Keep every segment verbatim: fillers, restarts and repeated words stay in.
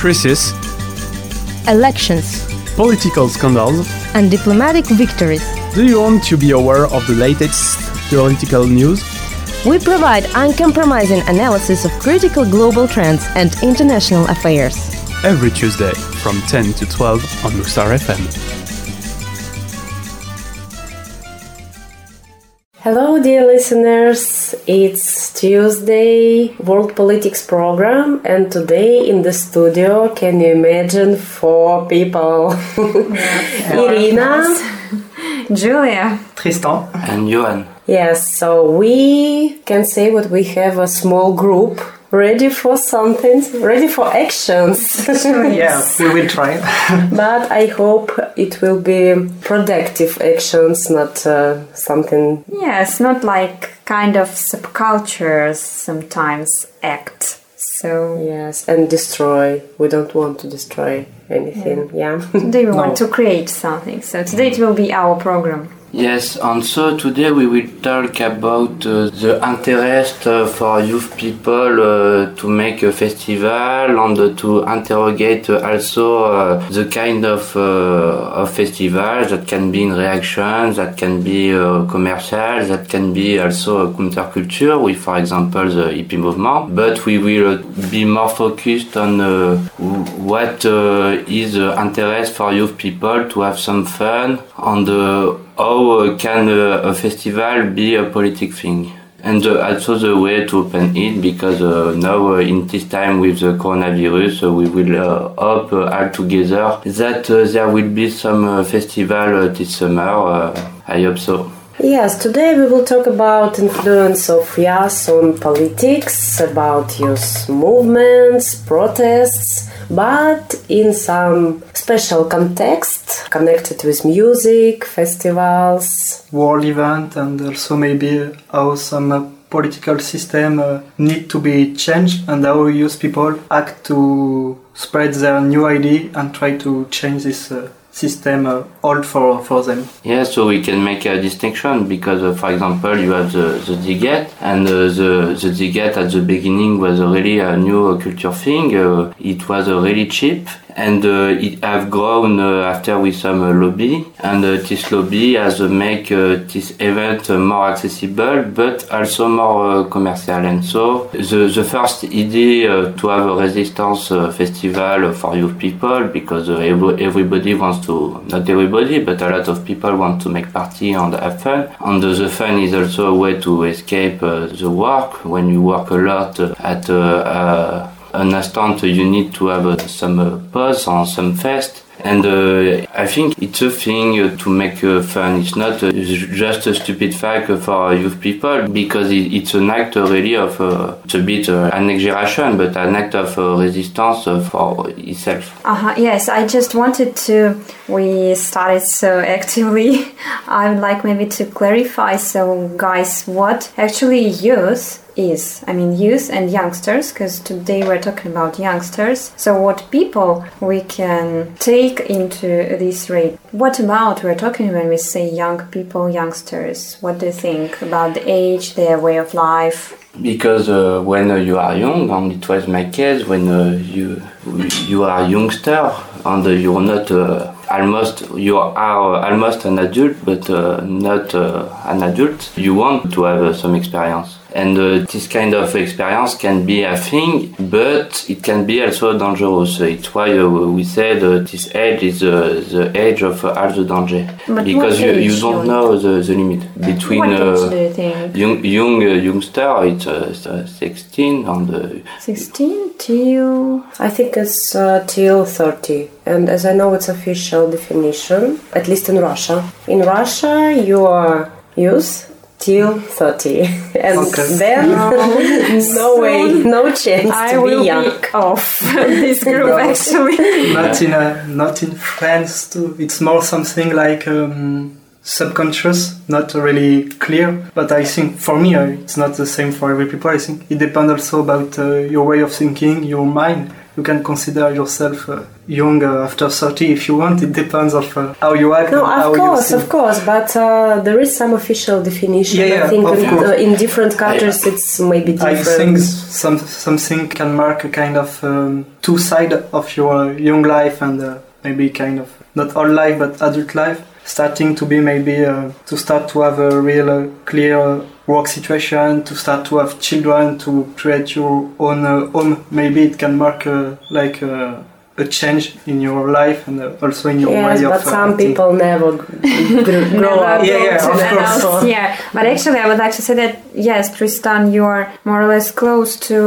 crises, elections, political scandals, and diplomatic victories. Do you want to be aware of the latest political news? We provide uncompromising analysis of critical global trends and international affairs. Every Tuesday from ten to twelve on Luxar F M. Hello, dear listeners, it's Tuesday, World Politics program, and today in the studio, can you imagine, four people? Yeah. Irina, Julia, Tristan, and Johan. Yes, so we can say that we have a small group ready for something, ready for actions. Yeah, we will try. But I hope it will be productive actions, not uh, something... Yes, not like kind of subcultures sometimes act, so... Yes, and destroy. We don't want to destroy anything, yeah? yeah? Today we no. want to create something, so today it will be our program. Yes, and so today we will talk about uh, the interest uh, for youth people uh, to make a festival and uh, to interrogate uh, also uh, the kind of, uh, of festival that can be in reaction, that can be uh, commercial, that can be also a counterculture with, for example, the hippie movement. But we will uh, be more focused on uh, what uh, is the uh, interest for youth people to have some fun and uh, how can a festival be a politic thing? And also the way to open it, because now in this time with the coronavirus, we will hope all together that there will be some festival this summer. I hope so. Yes, today we will talk about influence of youth on politics, about youth movements, protests, but in some special context, connected with music, festivals, world event, and also maybe how some political system uh, need to be changed and how youth people act to spread their new idea and try to change this uh, system uh, all for for them. Yeah, so we can make a distinction because, uh, for example, you have the the Ziggate, and uh, the the Ziggate at the beginning was really a new uh, culture thing. Uh, it was uh, really cheap, and uh, it have grown uh, after with some uh, lobby, and uh, this lobby has uh, make uh, this event uh, more accessible, but also more uh, commercial. And so the the first idea uh, to have a resistance uh, festival for youth people, because uh, everybody wants to, not everybody, but a lot of people want to make party and have fun. And the fun is also a way to escape uh, the work. When you work a lot uh, at uh, uh, an instant, you need to have uh, some uh, pause and some fest. And uh, I think it's a thing uh, to make uh, fun. It's not uh, just a stupid fact uh, for youth people, because it, it's an act uh, really of, uh, it's a bit uh, an exaggeration, but an act of uh, resistance uh, for itself. Uh-huh, yes, I just wanted to, we started so actively, I would like maybe to clarify, so guys, what actually youth is. I mean youth and youngsters, because today we're talking about youngsters. So what people we can take into this rate? What about we're talking when we say young people, youngsters? What do you think about the age, their way of life? Because uh, when uh, you are young, and it was my case, when uh, you you are a youngster and uh, you're not uh, almost you are uh, almost an adult, but uh, not uh, an adult. You want to have uh, some experience. And uh, this kind of experience can be a thing, but it can be also dangerous. It's why uh, we said uh, this age is uh, the age of uh, all the danger. But because you, you don't know the, the limit. Between uh, do you think? young, young uh, youngster, it's uh, sixteen and... Uh, sixteen till... I think it's uh, till thirty. And as I know, it's official definition, at least in Russia. In Russia, you are youth till thirty, and okay. then no, no way, no chance I to be young. I will be off this group no. actually. Not in a, not in France too. It's more something like um, subconscious, not really clear. But I think for me, it's not the same for every people. I think it depends also about uh, your way of thinking, your mind. you can consider yourself uh, young uh, after thirty if you want. It depends on uh, how you act. No, and of how course, you of course. But uh, there is some official definition. Yeah, yeah, I think of in, uh, in different cultures I, it's maybe different. I think some, something can mark a kind of um, two sides of your young life and uh, maybe kind of, not all life, but adult life. Starting to be maybe, uh, to start to have a real uh, clear uh, work situation, to start to have children, to create your own uh, home. Maybe it can mark uh, like uh, a change in your life and uh, also in your yes, way of... Yes, but some uh, people never grow up. Yeah, yeah, of course. So. Yeah, but actually I would like to say that, yes, Tristan, you are more or less close to...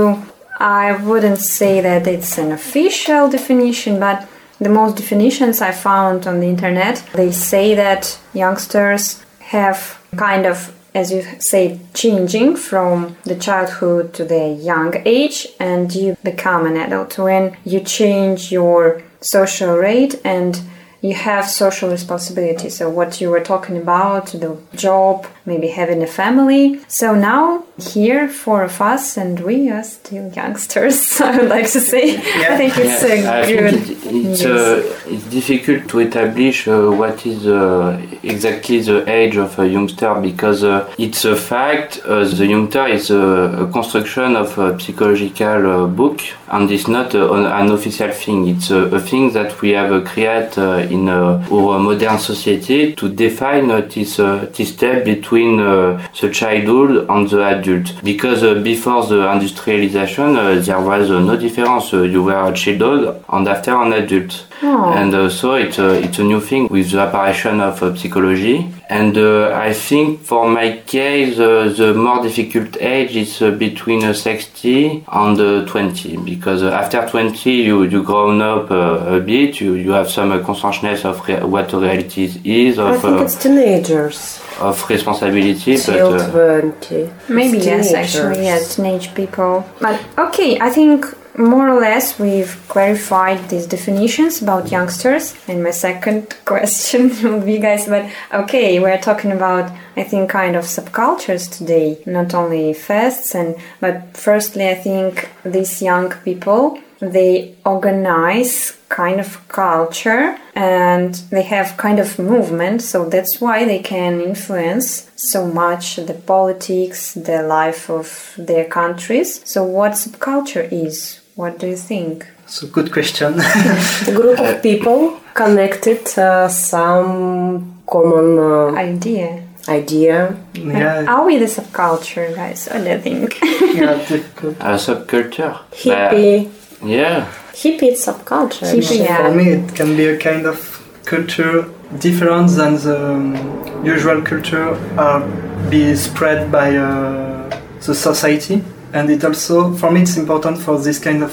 I wouldn't say that it's an official definition, but... The most definitions I found on the internet, they say that youngsters have kind of, as you say, changing from the childhood to the young age, and you become an adult when you change your social rate and you have social responsibility. So what you were talking about, the job, maybe having a family. So now here, four of us, and we are still youngsters, I would like to say. Yeah. I think it's yes. a I good... Think it, it's, yes. uh, it's difficult to establish uh, what is uh, exactly the age of a youngster, because uh, it's a fact, uh, the youngster is a, a construction of a psychological uh, book, and it's not uh, an official thing. It's uh, a thing that we have uh, created uh, in uh, our modern society to define uh, this, uh, this step between uh, the childhood and the adult. Because uh, before the industrialization, uh, there was uh, no difference. Uh, you were a child and after an adult. Oh. And uh, so it's, uh, it's a new thing with the apparition of uh, psychology. And uh, I think for my case, uh, the more difficult age is uh, between uh, sixty and uh, twenty. Because uh, after twenty, you, you grown up uh, a bit, you, you have some uh, consciousness of rea- what reality is. Of, I think uh, it's teenagers. Of responsibility. Till but, uh, twenty. Maybe, teenagers. Yes, actually, yeah, teenage people. But okay, I think... More or less, we've clarified these definitions about youngsters. And my second question will be, guys, but okay, we're talking about, I think, kind of subcultures today, not only fests, and but firstly, I think these young people, they organize kind of culture and they have kind of movement, so that's why they can influence so much the politics, the life of their countries. So what subculture is? What do you think? So good question. A group of people connected uh, some common uh, idea. Idea. Yeah. Are we the subculture, guys? What do you think? Yeah, a subculture. Hippie. But, yeah. Hippie subculture. Hippie, yeah. For me, it can be a kind of culture different than the um, usual culture are be spread by uh, the society. And it also, for me, it's important for this kind of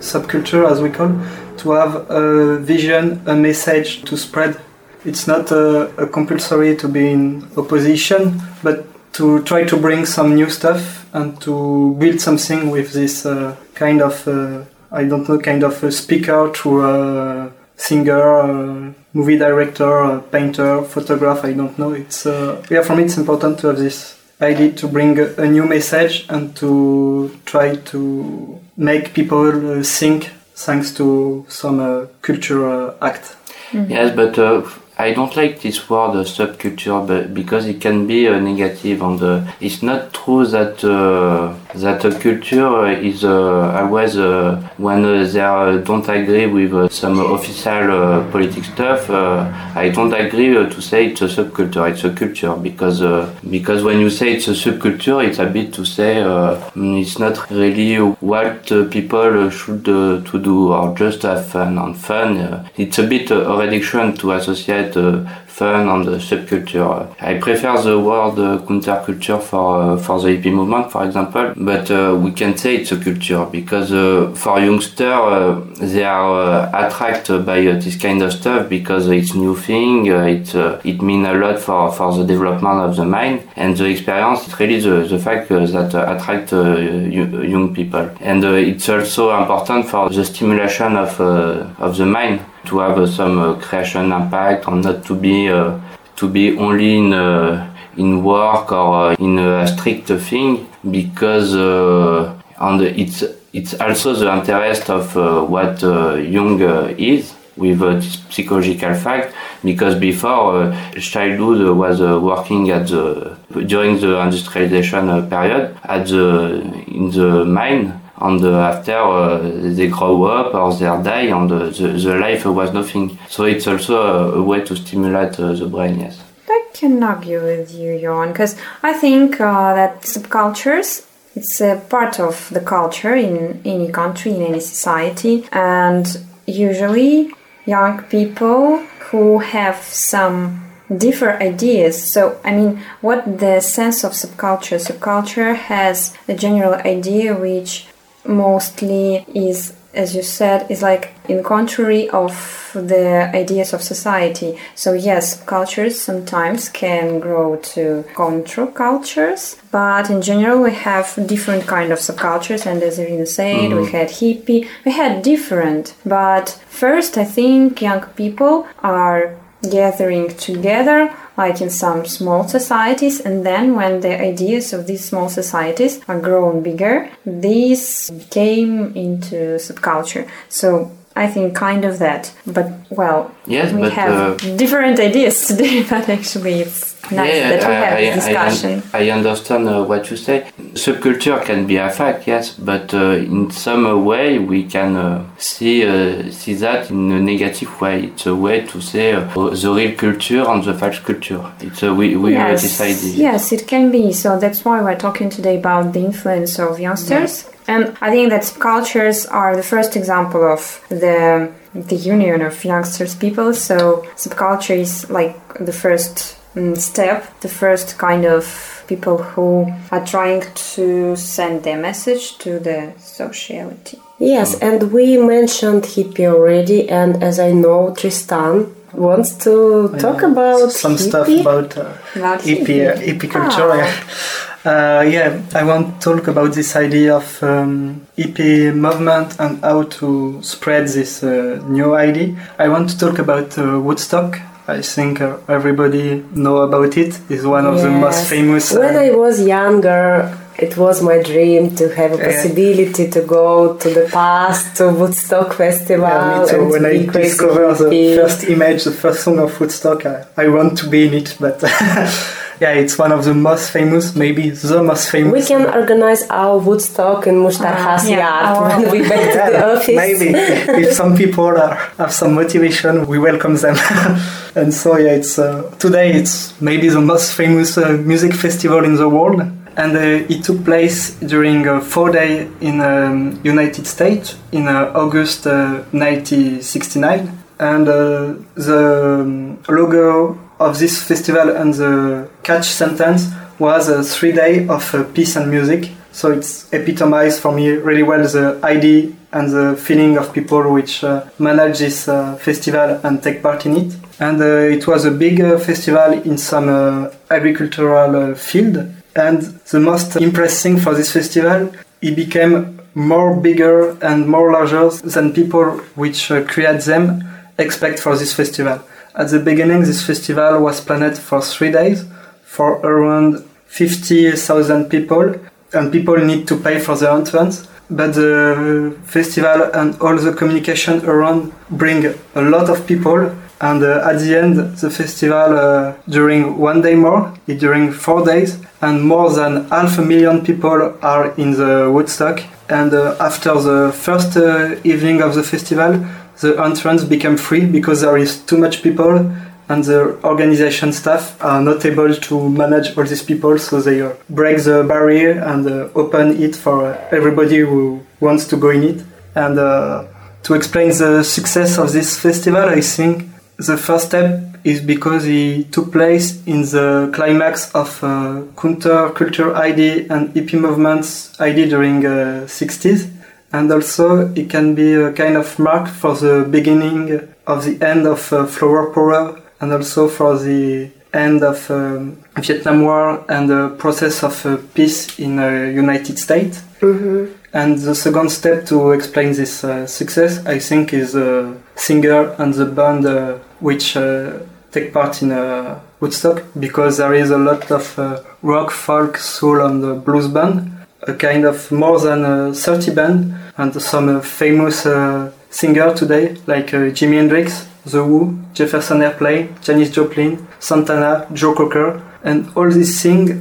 subculture, as we call, to have a vision, a message to spread. It's not uh, a compulsory to be in opposition, but to try to bring some new stuff and to build something with this uh, kind of, uh, I don't know, kind of a speaker to a singer, a movie director, a painter, photograph, I don't know. It's uh, yeah, for me, it's important to have this idea to bring a new message and to try to make people uh, think thanks to some uh, cultural act. Mm-hmm. Yes, but uh, I don't like this word uh, subculture, but because it can be uh, negative, and uh, it's not true that uh, that a culture is uh, always uh, when uh, they uh, don't agree with uh, some official uh, political stuff. Uh, I don't agree uh, to say it's a subculture. It's a culture because uh, because when you say it's a subculture, it's a bit to say uh, it's not really what uh, people should uh, to do or just have fun and fun. Uh, it's a bit uh, a reduction to associate. Uh, fun and uh, subculture. I prefer the word uh, counterculture for uh, for the hippie movement, for example, but uh, we can say it's a culture because uh, for youngsters uh, they are uh, attracted by uh, this kind of stuff because it's new thing, uh, it, uh, it means a lot for, for the development of the mind, and the experience is really the, the fact uh, that uh, attracts uh, y- young people. And uh, it's also important for the stimulation of uh, of the mind. To have uh, some uh, creation impact, and not to be uh, to be only in uh, in work or uh, in a strict thing, because uh, and it's it's also the interest of uh, what uh, Jung uh, is with uh, psychological fact, because before uh, childhood was uh, working at the during the industrialization uh, period at the in the mine, and uh, after uh, they grow up or they die, and uh, the, the life was nothing. So it's also a, a way to stimulate uh, the brain. Yes. I can argue with you, Johan, because I think uh, that subcultures, it's a part of the culture in any country, in any society, and usually young people who have some different ideas. So, I mean, what the sense of subculture? Subculture has a general idea which mostly is, as you said, is like in contrary of the ideas of society. So yes, cultures sometimes can grow to contra cultures, but in general we have different kind of subcultures, and as Irina said, mm-hmm. we had hippie, we had different. But first I think young people are gathering together, like in some small societies, and then when the ideas of these small societies are grown bigger, these came into subculture. So I think kind of that. But well, yes, we but, have uh, different ideas today, but actually it's nice yeah, that we have I, I, discussion. I, I understand uh, what you say. Subculture can be a fact, yes, but uh, in some way we can uh, see uh, see that in a negative way. It's a way to say uh, the real culture and the false culture. It's uh, we we yes. decided. Yes, it can be. So that's why we're talking today about the influence of youngsters. Yeah. And I think that subcultures are the first example of the the union of youngsters people. So subculture is like the first um, step, the first kind of people who are trying to send their message to the sociality. Yes, and we mentioned hippie already, and as I know, Tristan wants to I talk know. about some hippie? stuff about, uh, about hippie, hippie. Uh, hippie culture. Ah. Uh, yeah, I want to talk about this idea of um, hippie movement and how to spread this uh, new idea. I want to talk about uh, Woodstock. I think uh, everybody know about it. It's one of yes. the most famous. Uh, when I was younger, it was my dream to have a possibility yeah. to go to the past, to Woodstock Festival. Yeah, so when I discovered the hippie. first image, the first song of Woodstock, I, I want to be in it, but... Yeah, it's one of the most famous, maybe the most famous. We can organize our Woodstock in Mushtarha's uh, yeah. yard when we back to yeah, the office. Maybe. If some people are, have some motivation, we welcome them. And so, yeah, it's uh, today it's maybe the most famous uh, music festival in the world. And uh, it took place during uh, four days in um, United States in uh, August uh, nineteen sixty-nine. And uh, the logo of this festival and the catch sentence was a three day of uh, peace and music. So it's epitomized for me really well the idea and the feeling of people which uh, manage this uh, festival and take part in it. And uh, it was a big uh, festival in some uh, agricultural uh, field. And the most impressive thing for this festival, it became more bigger and more larger than people which uh, create them expect for this festival. At the beginning, this festival was planned for three days for around fifty thousand people, and people need to pay for the entrance. But the festival and all the communication around bring a lot of people, and uh, at the end, the festival uh, during one day more, it during four days, and more than half a million people are in the Woodstock. And uh, after the first uh, evening of the festival, the entrance became free because there is too much people, and the organization staff are not able to manage all these people, so they uh, break the barrier and uh, open it for uh, everybody who wants to go in it. And uh, to explain the success of this festival, I think the first step is because it took place in the climax of uh, counterculture idea and hippie movements idea during uh, sixties. And also, it can be a kind of mark for the beginning of the end of uh, flower power, and also for the end of um, Vietnam War and the process of uh, peace in the uh, United States. Mm-hmm. And the second step to explain this uh, success, I think, is the singer and the band uh, which uh, take part in uh, Woodstock, because there is a lot of uh, rock, folk, soul and uh, blues band. a kind of more than uh, thirty bands and some uh, famous uh, singers today like uh, Jimi Hendrix, The Who, Jefferson Airplay, Janis Joplin, Santana, Joe Cocker, and all these things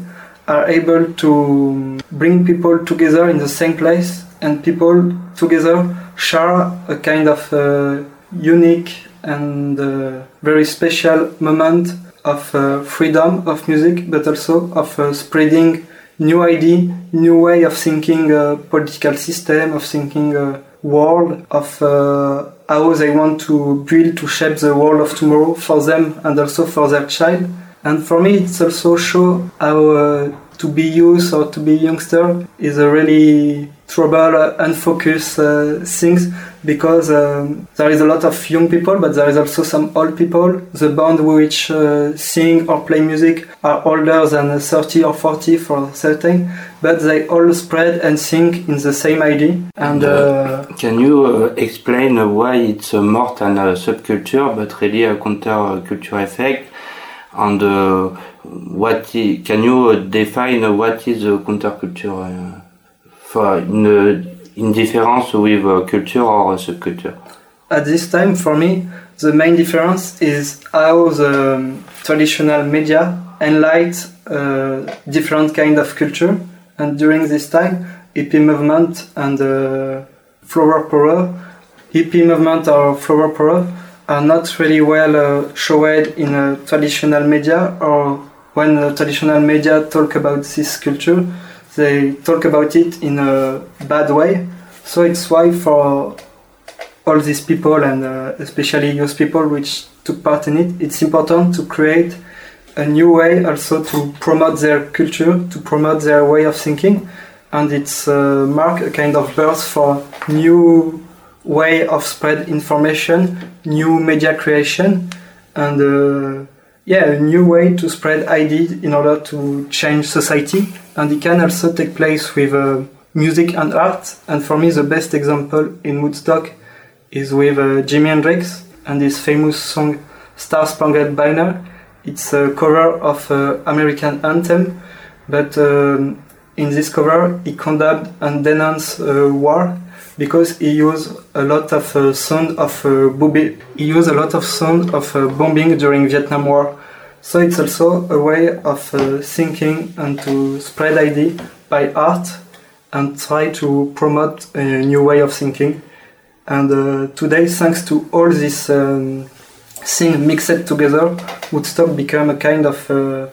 are able to bring people together in the same place, and people together share a kind of uh, unique and uh, very special moment of uh, freedom of music, but also of uh, spreading new idea, new way of thinking uh, political system, of thinking uh, world, of uh, how they want to build, to shape the world of tomorrow for them and also for their child. And for me, it's also show how uh, to be youth or to be youngster is a really trouble uh, and focus uh, things, because um, there is a lot of young people, but there is also some old people. The band which uh, sing or play music are older than thirty or forty for certain, but they all spread and sing in the same idea. And uh, uh, can you uh, explain why it's uh, more than a subculture, but really a counterculture effect? And uh, what I- can you define what is a counterculture uh, for in, uh, in difference with a culture or a subculture? At this time, for me, the main difference is how the um, traditional media enlights uh, different kind of culture. And during this time, hippie movement and uh, flower power, hippie movement or flower power, are not really well uh, showed in uh, traditional media, or when uh, traditional media talk about this culture, they talk about it in a bad way. So it's why for all these people, and uh, especially youth people which took part in it, it's important to create a new way also to promote their culture, to promote their way of thinking, and it's uh, mark a kind of birth for new way of spread information, new media creation, and uh, yeah, a new way to spread ideas in order to change society. And it can also take place with uh, music and art. And for me, the best example in Woodstock is with uh, Jimi Hendrix and his famous song Star Spangled Banner. It's a cover of uh, American anthem, but um, in this cover he condemned and denounced uh, war, because he used a lot of uh, sound of uh, booby- he used a lot of sound of uh, bombing during Vietnam War. So it's also a way of uh, thinking and to spread idea by art and try to promote a new way of thinking. And uh, today, thanks to all these um, things mixed together, Woodstock became a kind of uh,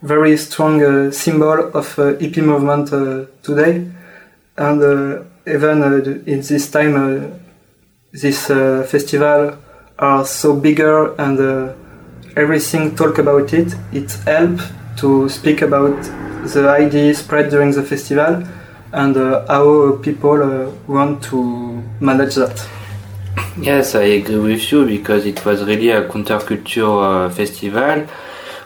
very strong uh, symbol of uh, hippie movement uh, today. And uh, even uh, in this time, uh, this uh, festival are so bigger, and uh, everything talk about it. It helps to speak about the idea spread during the festival, and uh, how people uh, want to manage that. Yes, I agree with you, because it was really a counterculture uh, festival,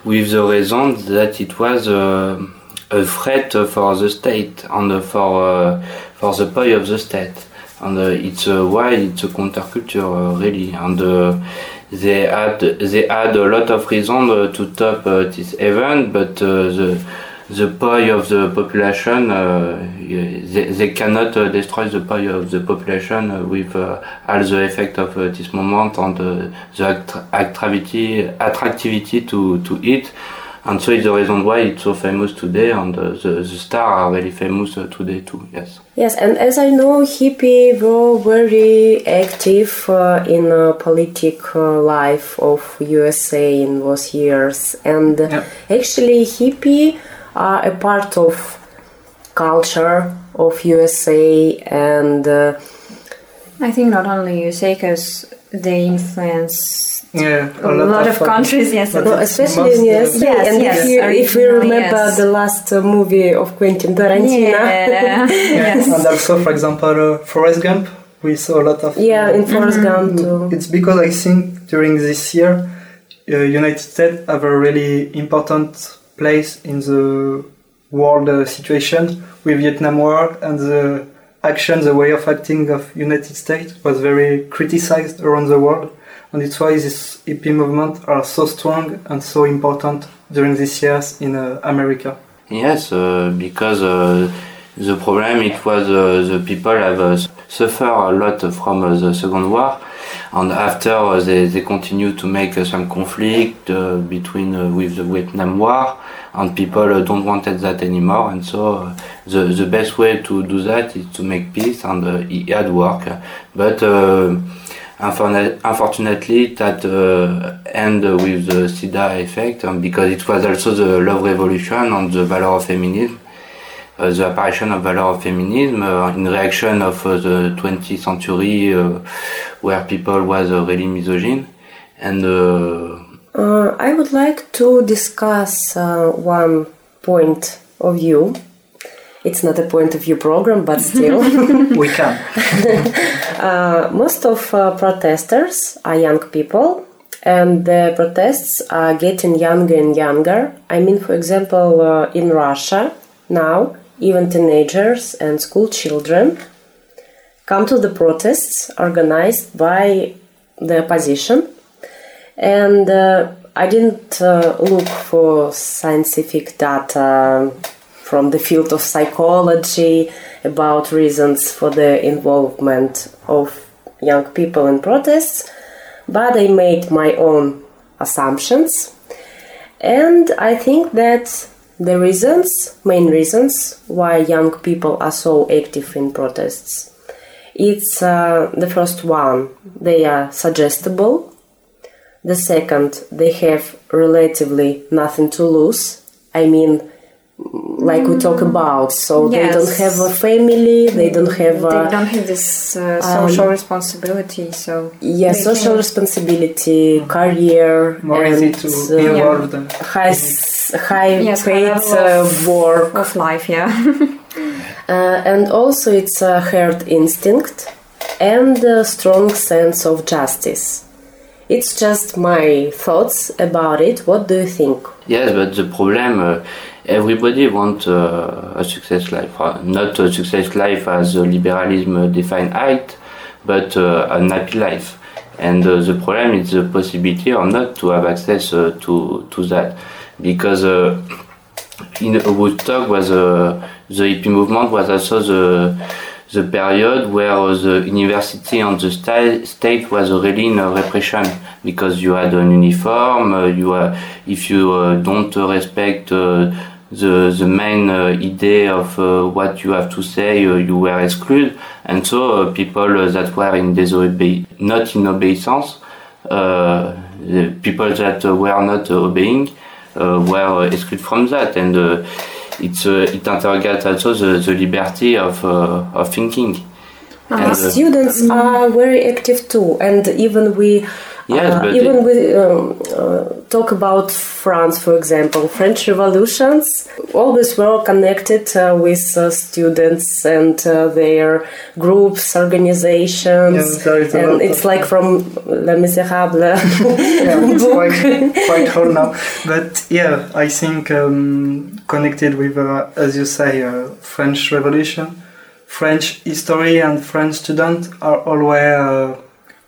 with the reason that it was uh, a threat for the state and for uh, for the pay of the state. And uh, it's uh, why it's a counterculture, uh, really. And uh, they had they had a lot of reasons uh, to top uh, this event, but uh, the the pay of the population, uh, they, they cannot uh, destroy the pay of the population uh, with uh, all the effect of uh, this moment and uh, the act- activity, attractivity to, to it. And so it's the reason why it's so famous today, and uh, the, the stars are very famous uh, today too, yes. Yes, and as I know, hippies were very active uh, in uh, political life of U S A in those years. And yeah. Actually, hippies are a part of culture of U S A, and... Uh, I think not only U S A, because they influence... Yeah, a, a lot, lot of, of countries, yes. No, especially in U S A. Yes, and yes, if, you, if you remember yes. the last uh, movie of Quentin Tarantino. Yeah. yeah. yes. And also, for example, uh, Forrest Gump, we saw a lot of... Yeah, uh, in Forrest mm-hmm. Gump too. It's because I think during this year, uh, United States have a really important place in the world uh, situation with Vietnam War, and the action, the way of acting of United States was very criticized around the world. And it's why this hippie movement are so strong and so important during these years in uh, America. Yes, uh, because uh, The problem it was uh, the people have uh, suffered a lot from uh, the Second War, and after uh, they, they continue to make uh, some conflict uh, between uh, with the Vietnam War, and people uh, don't want that anymore. And so uh, the the best way to do that is to make peace, and uh, it had work, but uh, unfortunately that uh, end with the SIDA effect, um, because it was also the love revolution and the valor of feminism. Uh, the apparition of valor of feminism uh, in reaction of uh, the twentieth century, uh, where people was uh, really misogyn, and uh, uh, I would like to discuss uh, one point of view. It's not a point of view program, but still we can. uh, most of uh, protesters are young people, and the protests are getting younger and younger. I mean, for example, uh, in Russia now, even teenagers and school children come to the protests organized by the opposition. And uh, I didn't uh, look for scientific data from the field of psychology about reasons for the involvement of young people in protests, but I made my own assumptions. And I think that the reasons, main reasons, why young people are so active in protests, it's uh, the first one, they are suggestible. The second, they have relatively nothing to lose. I mean, like we talk about, so yes. They don't have a family, they don't have a, they don't have this uh, social um, responsibility, so yeah social can... responsibility, mm-hmm. career, more and, easy to be uh, involved, yeah. high high yes, paid uh, work of life, yeah. uh, and also it's a herd instinct and a strong sense of justice. It's just my thoughts about it. What do you think? Yes, but the problem, uh, everybody wants uh, a success life. Uh, not a success life as uh, liberalism defined it, but uh, an happy life. And uh, the problem is the possibility or not to have access uh, to to that. Because uh, in Woodstock was uh, the hippie movement was also the the period where the university and the sti- state was really in a repression, because you had an uniform, uh, you uh, if you uh, don't uh, respect uh, the the main uh, idea of uh, what you have to say, uh, you were excluded. And so uh, people uh, that were in disobey, not in obeisance, uh, the people that uh, were not uh, obeying uh, were excluded from that. And uh, It's, uh, it interrogates also the, the liberty of uh, of thinking. Uh, and, uh, students are very active too, and even we, yes, uh, even it, we um, uh, talk about France, for example, French revolutions. Always were connected uh, with uh, students and uh, their groups, organizations, yes, and it's like from Les Misérables. Yeah, it's quite, quite whole now. But yeah, I think um, connected with, uh, as you say, uh, French Revolution. French history and French students are always uh,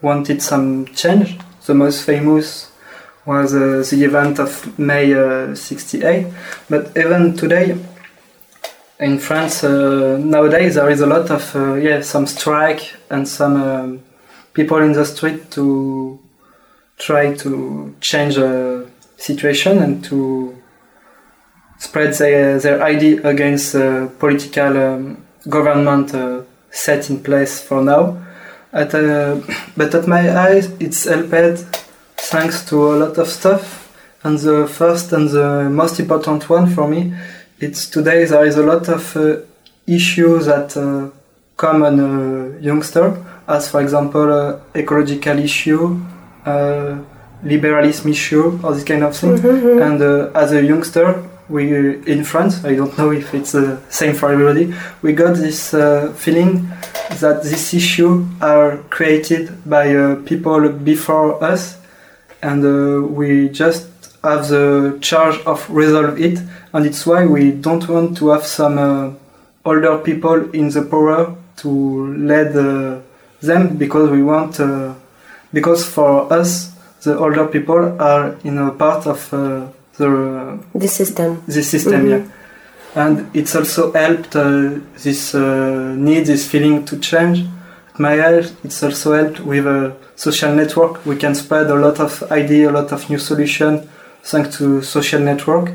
wanted some change. The most famous was uh, the event of May uh, sixty-eight, but even today in France uh, nowadays there is a lot of uh, yeah some strike and some um, people in the street to try to change the situation and to spread their, their idea against uh, political um, government uh, set in place for now. At, uh, but at my eyes, it's helped thanks to a lot of stuff. And the first and the most important one for me, it's today there is a lot of uh, issues that uh, come on a youngster, as for example, uh, ecological issue, uh, liberalism issue, all this kind of thing. Mm-hmm. And uh, as a youngster, we uh, in France, I don't know if it's the uh, same for everybody, we got this uh, feeling that these issues are created by uh, people before us, and uh, we just have the charge of resolve it, and it's why we don't want to have some uh, older people in the power to lead uh, them, because we want uh, because for us the older people are in a part of uh, the, the system the system mm-hmm. yeah and it's also helped uh, this uh, need, this feeling to change. At my age, it's also helped with a social network. We can spread a lot of ideas, a lot of new solutions thanks to social network,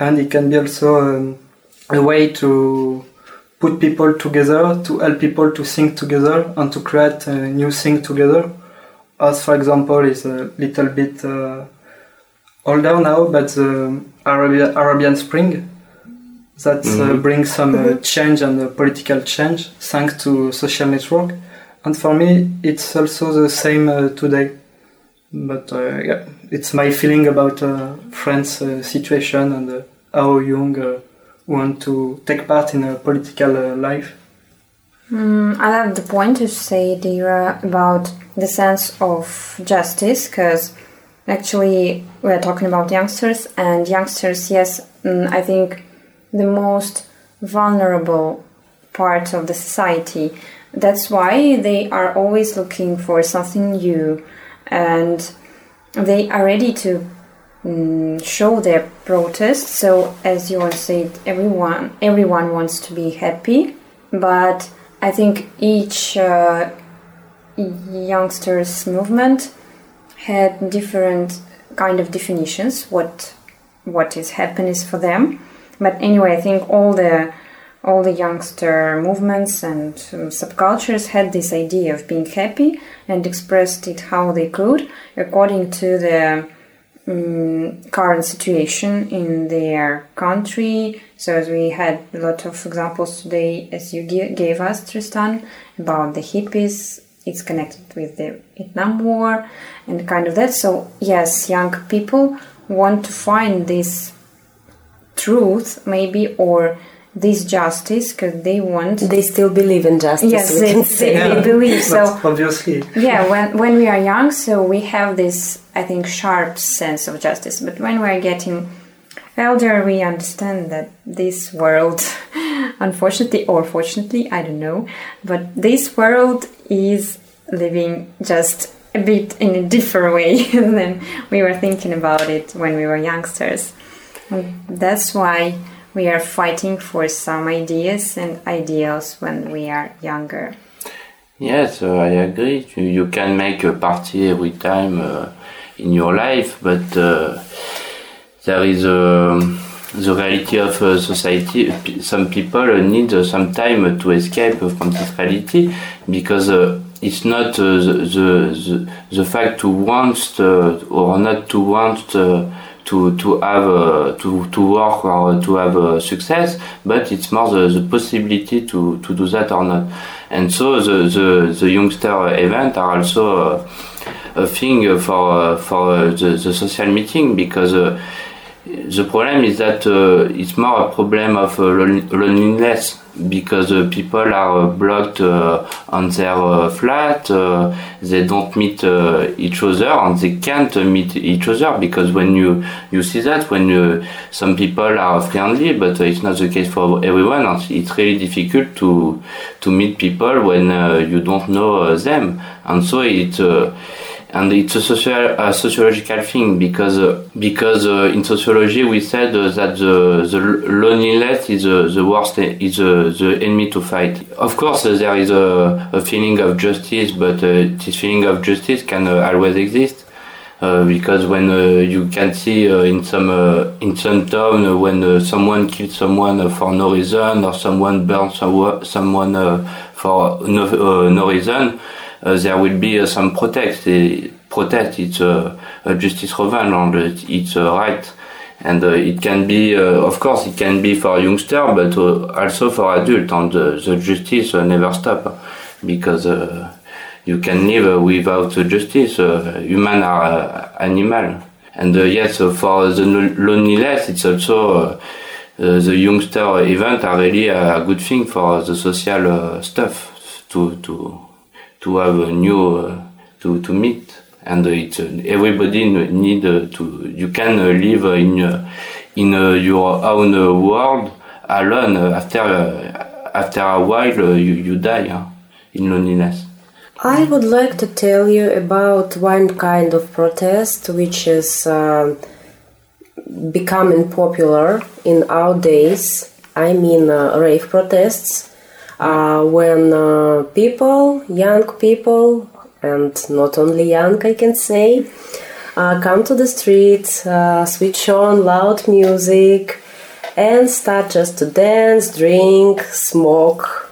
and it can be also um, a way to put people together, to help people to think together and to create a new thing together. As for example, is a little bit uh, older now, but the Arabi- Arabian Spring, that mm-hmm. uh, brings some uh, change and uh, political change thanks to social network. And for me, it's also the same uh, today. But uh, yeah, it's my feeling about uh, France's uh, situation and uh, how young uh, want to take part in a political uh, life. Mm, I love the point you said uh, about the sense of justice, because actually we are talking about youngsters, and youngsters, yes, mm, I think the most vulnerable part of the society. That's why they are always looking for something new, and they are ready to mm, show their protest. So, as you all said, everyone everyone wants to be happy, but I think each uh, youngsters' movement had different kind of definitions, what what is happiness for them. But anyway, I think all the all the youngster movements and um, subcultures had this idea of being happy and expressed it how they could according to the um, current situation in their country. So as we had a lot of examples today, as you g- gave us, Tristan, about the hippies, it's connected with the Vietnam War and kind of that. So yes, young people want to find this truth maybe, or this justice, because they want they still believe in justice. Yes, they, they, yeah. they believe so, obviously. Yeah, when when we are young, so we have this, I think, sharp sense of justice, but when we are getting elder, we understand that this world, unfortunately or fortunately, I don't know, but this world is living just a bit in a different way than we were thinking about it when we were youngsters. And that's why we are fighting for some ideas and ideals when we are younger. Yes, uh, I agree. You, you can make a party every time uh, in your life, but uh, there is uh, the reality of uh, society. Some people need uh, some time to escape from this reality, because uh, it's not uh, the, the, the fact to want uh, or not to want uh, to to have uh, to to work or to have uh, success, but it's more the, the possibility to, to do that or not. And so the the, the youngster event are also uh, a thing for uh, for uh, the, the social meeting, because uh, the problem is that uh, it's more a problem of uh, loneliness, because uh, people are uh, blocked uh, on their uh, flat, uh, they don't meet uh, each other, and they can't uh, meet each other, because when you, you see that, when you, some people are friendly, but uh, it's not the case for everyone, and it's really difficult to to meet people when uh, you don't know uh, them. And so it... Uh, And it's a, social, a sociological thing, because uh, because uh, in sociology we said uh, that the, the loneliness is uh, the worst, is uh, the enemy to fight. Of course, uh, there is a, a feeling of justice, but uh, this feeling of justice can uh, always exist, uh, because when uh, you can see uh, in some uh, in some town uh, when uh, someone kills someone uh, for no reason, or someone burns some, someone uh, for no uh, no reason. Uh, there will be uh, some protest. Uh, protest. It's uh, a justice revenge, and it's a uh, right. And uh, it can be, uh, of course, it can be for youngster, but uh, also for adult. And uh, the justice uh, never stop, because uh, you can live uh, without justice. Uh, human are uh, animal. And uh, yes, uh, for the loneliness, it's also uh, uh, the youngster event are really a good thing for the social uh, stuff to to. to have a new uh, to to meet, and uh, it's uh, everybody need uh, to you can uh, live uh, in uh, in uh, your own uh, world alone. Uh, after uh, after a while, uh, you you die uh, in loneliness. I would like to tell you about one kind of protest which is uh, becoming popular in our days. I mean uh, rave protests, uh, when uh, people, young people, and not only young, I can say, uh, come to the streets, uh, switch on loud music, and start just to dance, drink, smoke.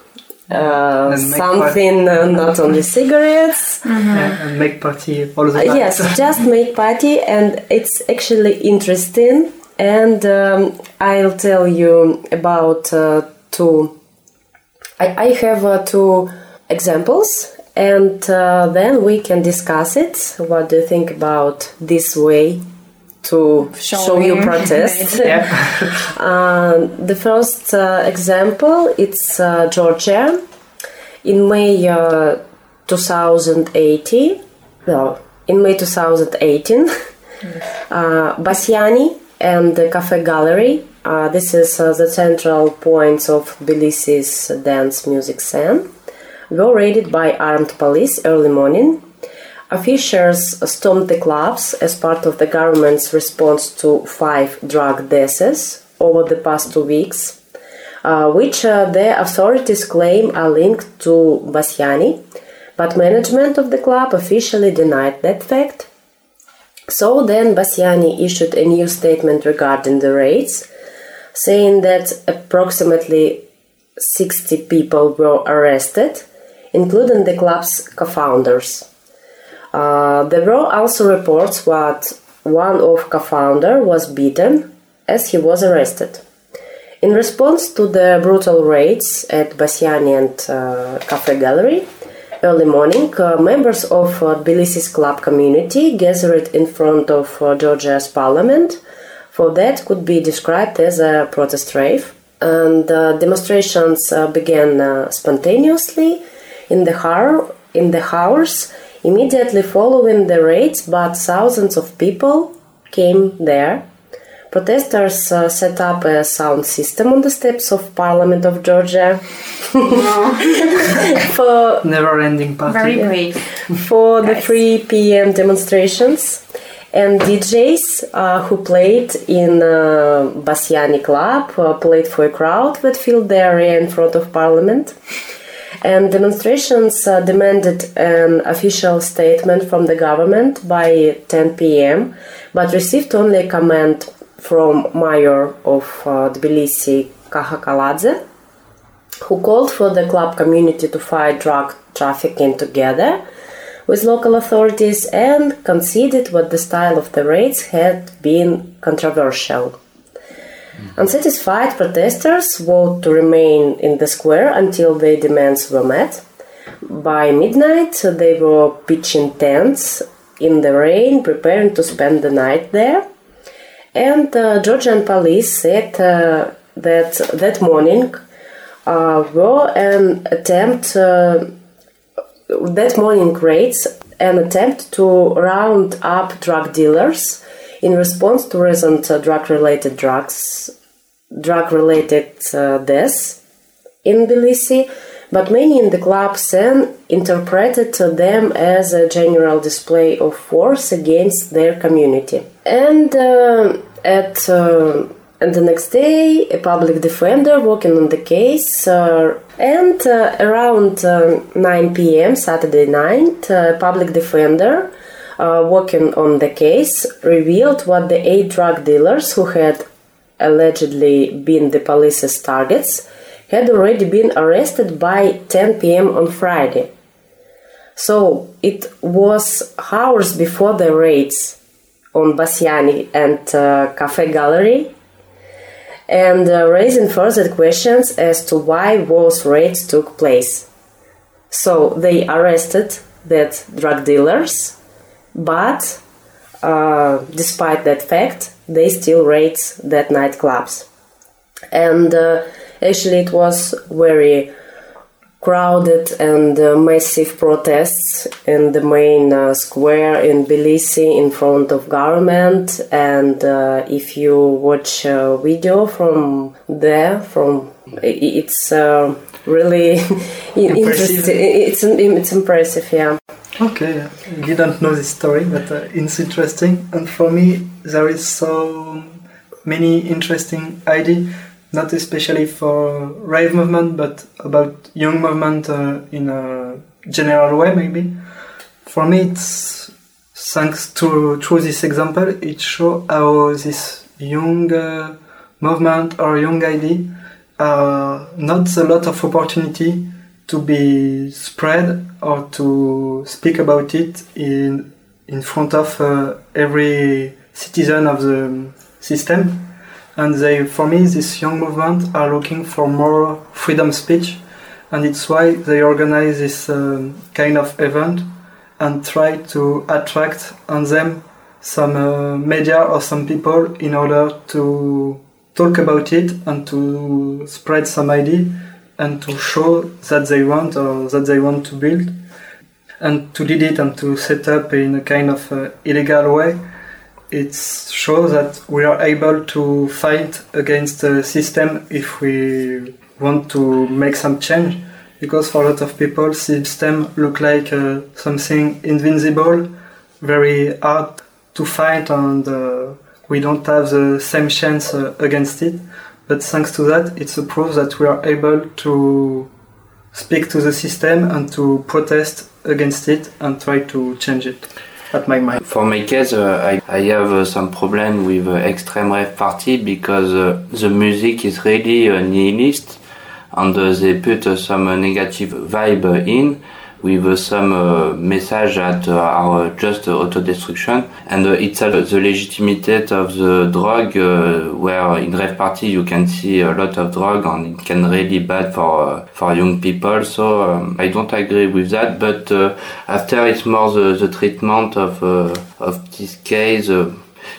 Uh, something uh, not only cigarettes mm-hmm. yeah, and make party all the time. Yes, just make party, and it's actually interesting. And um, I'll tell you about uh, two. I, I have uh, two examples, and uh, then we can discuss it. What do you think about this way to show, show you protest? Yeah. uh, the first uh, example, it's uh, Georgia. In May uh, twenty eighteen, no, in May twenty eighteen, uh, Bassiani and the Cafe Gallery. Uh, this is uh, the central points of Tbilisi's dance music scene. Were raided by armed police early morning. Officials stormed the clubs as part of the government's response to five drug deaths over the past two weeks, uh, which uh, the authorities claim are linked to Bassiani, but management of the club officially denied that fact. So then Bassiani issued a new statement regarding the raids, saying that approximately sixty people were arrested, including the club's co-founders. Uh, there were also reports that one of co-founders was beaten as he was arrested. In response to the brutal raids at Bassiani and uh, Cafe Gallery, early morning, uh, members of uh, Tbilisi's club community gathered in front of uh, Georgia's parliament for that could be described as a protest rave. And uh, demonstrations uh, began uh, spontaneously in the, har- in the hours immediately following the raids, but thousands of people came there. Protesters uh, set up a sound system on the steps of Parliament of Georgia for never-ending party. Very brave. For nice. The three p.m. demonstrations, and D Js uh, who played in uh, Bassiani Club uh, played for a crowd that filled the area in front of Parliament. And demonstrations uh, demanded an official statement from the government by ten p.m., but received only a comment from mayor of uh, Tbilisi, Kakha Kaladze, who called for the club community to fight drug trafficking together with local authorities and conceded that the style of the raids had been controversial. Unsatisfied protesters vowed to remain in the square until their demands were met. By midnight, they were pitching tents in the rain, preparing to spend the night there. And uh, Georgian police said uh, that that morning uh, were an attempt, uh, that morning raids, an attempt to round up drug dealers in response to recent uh, drug-related drugs, drug-related uh, deaths in Tbilisi, but many in the club scene interpreted them as a general display of force against their community. And uh, at uh, and the next day, a public defender working on the case, uh, and uh, around uh, nine p.m. Saturday night, uh, public defender. Uh, working on the case, revealed what the eight drug dealers who had allegedly been the police's targets had already been arrested by ten p.m. on Friday. So it was hours before the raids on Bassiani and uh, Cafe Gallery, and uh, raising further questions as to why those raids took place. So they arrested that drug dealers, but uh, despite that fact, they still raided that nightclubs. And uh, actually it was very crowded and uh, massive protests in the main uh, square in Tbilisi in front of government. And uh, if you watch a video from there, from it's uh, really interesting. It's, it's impressive, yeah. Okay, you don't know this story, but uh, it's interesting. And for me, there is so many interesting ideas not especially for rave movement, but about young movement uh, in a general way, maybe. For me, it's thanks to through this example, it shows how this young uh, movement or young idea uh, not a lot of opportunity to be spread or to speak about it in in front of uh, every citizen of the system. And they, for me, this young movement are looking for more freedom speech, and it's why they organize this um, kind of event and try to attract on them some uh, media or some people in order to talk about it and to spread some idea and to show that they want or that they want to build, and to lead it and to set up in a kind of uh, illegal way. It shows that we are able to fight against the system if we want to make some change, because for a lot of people system look like uh, something invincible, very hard to fight, and uh, we don't have the same chance uh, against it. But thanks to that, it's a proof that we are able to speak to the system and to protest against it and try to change it. At my mind. For my case, uh, I, I have uh, some problem with uh, extreme rave party because uh, the music is really uh, nihilist, and uh, they put uh, some uh, negative vibe uh, in with uh, some uh, message that uh, are just uh, autodestruction, and uh, it's uh, the legitimate of the drug, uh, where in rave party you can see a lot of drug and it can really bad for uh, for young people. So um, I don't agree with that, but uh, after it's more the, the treatment of uh, of this case, uh,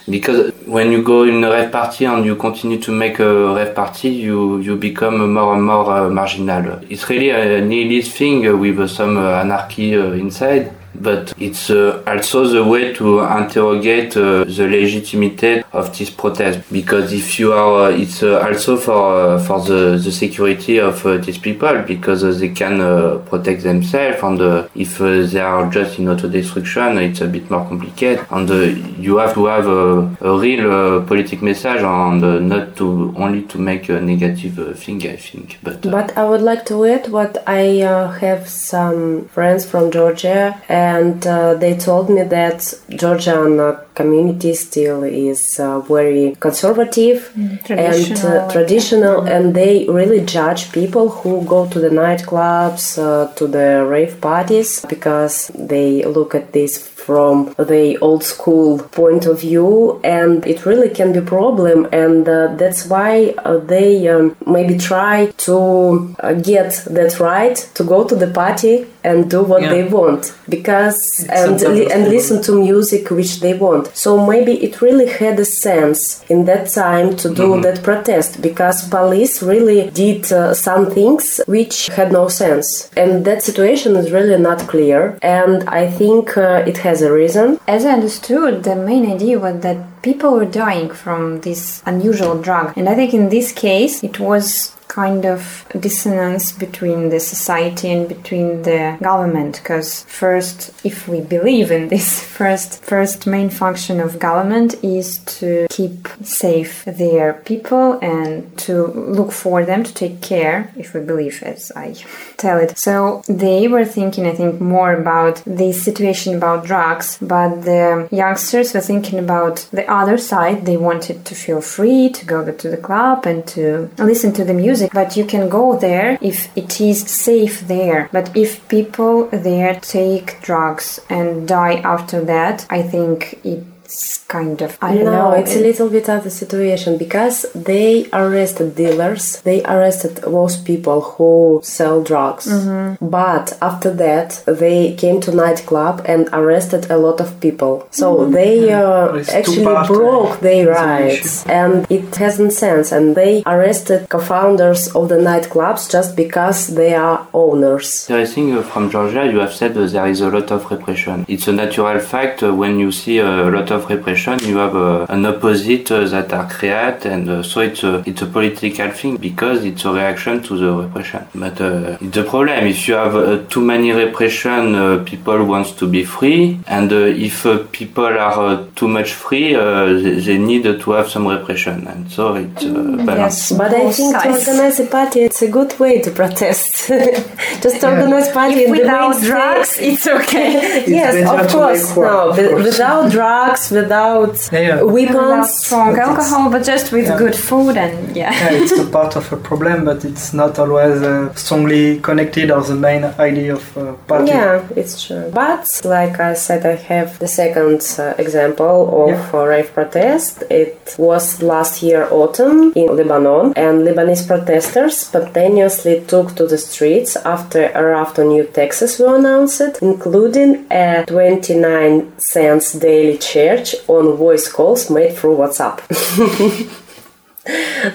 because when you go in a rave party and you continue to make a rave party, you, you become more and more uh, marginal. It's really a nihilist thing with some uh, anarchy uh, inside, but it's uh, also the way to interrogate uh, the legitimacy of this protest, because if you are, uh, it's uh, also for uh, for the, the security of uh, these people, because uh, they can uh, protect themselves, and uh, if uh, they are just in auto-destruction, it's a bit more complicated, and uh, you have to have a, a real uh, politic message, and uh, not to only to make a negative uh, thing, I think. But uh, but I would like to add what I uh, have some friends from Georgia, and uh, they told me that Georgian community still is uh, very conservative mm, traditional. and uh, traditional, and they really judge people who go to the nightclubs, uh, to the rave parties, because they look at this from the old school point of view, and it really can be a problem, and uh, that's why uh, they um, maybe try to uh, get that right to go to the party and do what yeah. they want. Because and li- and listen to music which they want. So maybe it really had a sense in that time to do mm-hmm. that protest, because police really did uh, some things which had no sense, and that situation is really not clear, and I think uh, it has a reason. As I understood, the main idea was that people were dying from this unusual drug, and I think in this case it was kind of dissonance between the society and between the government, because first, if we believe in this, first first main function of government is to keep safe their people and to look for them, to take care, if we believe as I tell it. So they were thinking, I think, more about the situation about drugs, but the youngsters were thinking about the other side. They wanted to feel free to go to the club and to listen to the music, but you can go there if it is safe there. But if people there take drugs and die after that, I think it It's kind of, I don't no, know. No, it's a little bit other situation, because they arrested dealers, they arrested those people who sell drugs. Mm-hmm. But after that, they came to nightclub and arrested a lot of people. So mm-hmm. they uh, actually broke their rights, and it hasn't sense. And they arrested co-founders of the nightclubs just because they are owners. So I think uh, from Georgia, you have said uh, there is a lot of repression. It's a natural fact uh, when you see uh, a lot of of repression, you have uh, an opposite uh, that are created, and uh, so it's a, it's a political thing because it's a reaction to the repression. But uh, it's a problem. If you have uh, too many repression, uh, people want to be free, and uh, if uh, people are uh, too much free, uh, they, they need to have some repression, and so it's uh, balance. Yes, but I think to organize a party, it's a good way to protest. Just organize party in the without drugs, it's okay. It's yes, of course. No, of course. Without drugs, without yeah, yeah. weapons, without strong alcohol, but just with yeah. good food and yeah. yeah. It's a part of a problem, but it's not always uh, strongly connected or the main idea of uh, party. Yeah, it's true. But like I said, I have the second uh, example of yeah. a rave protest. It was last year autumn in Lebanon, and Lebanese protesters spontaneously took to the streets after a raft of new taxes were announced, including a twenty-nine cents daily charge on voice calls made through WhatsApp.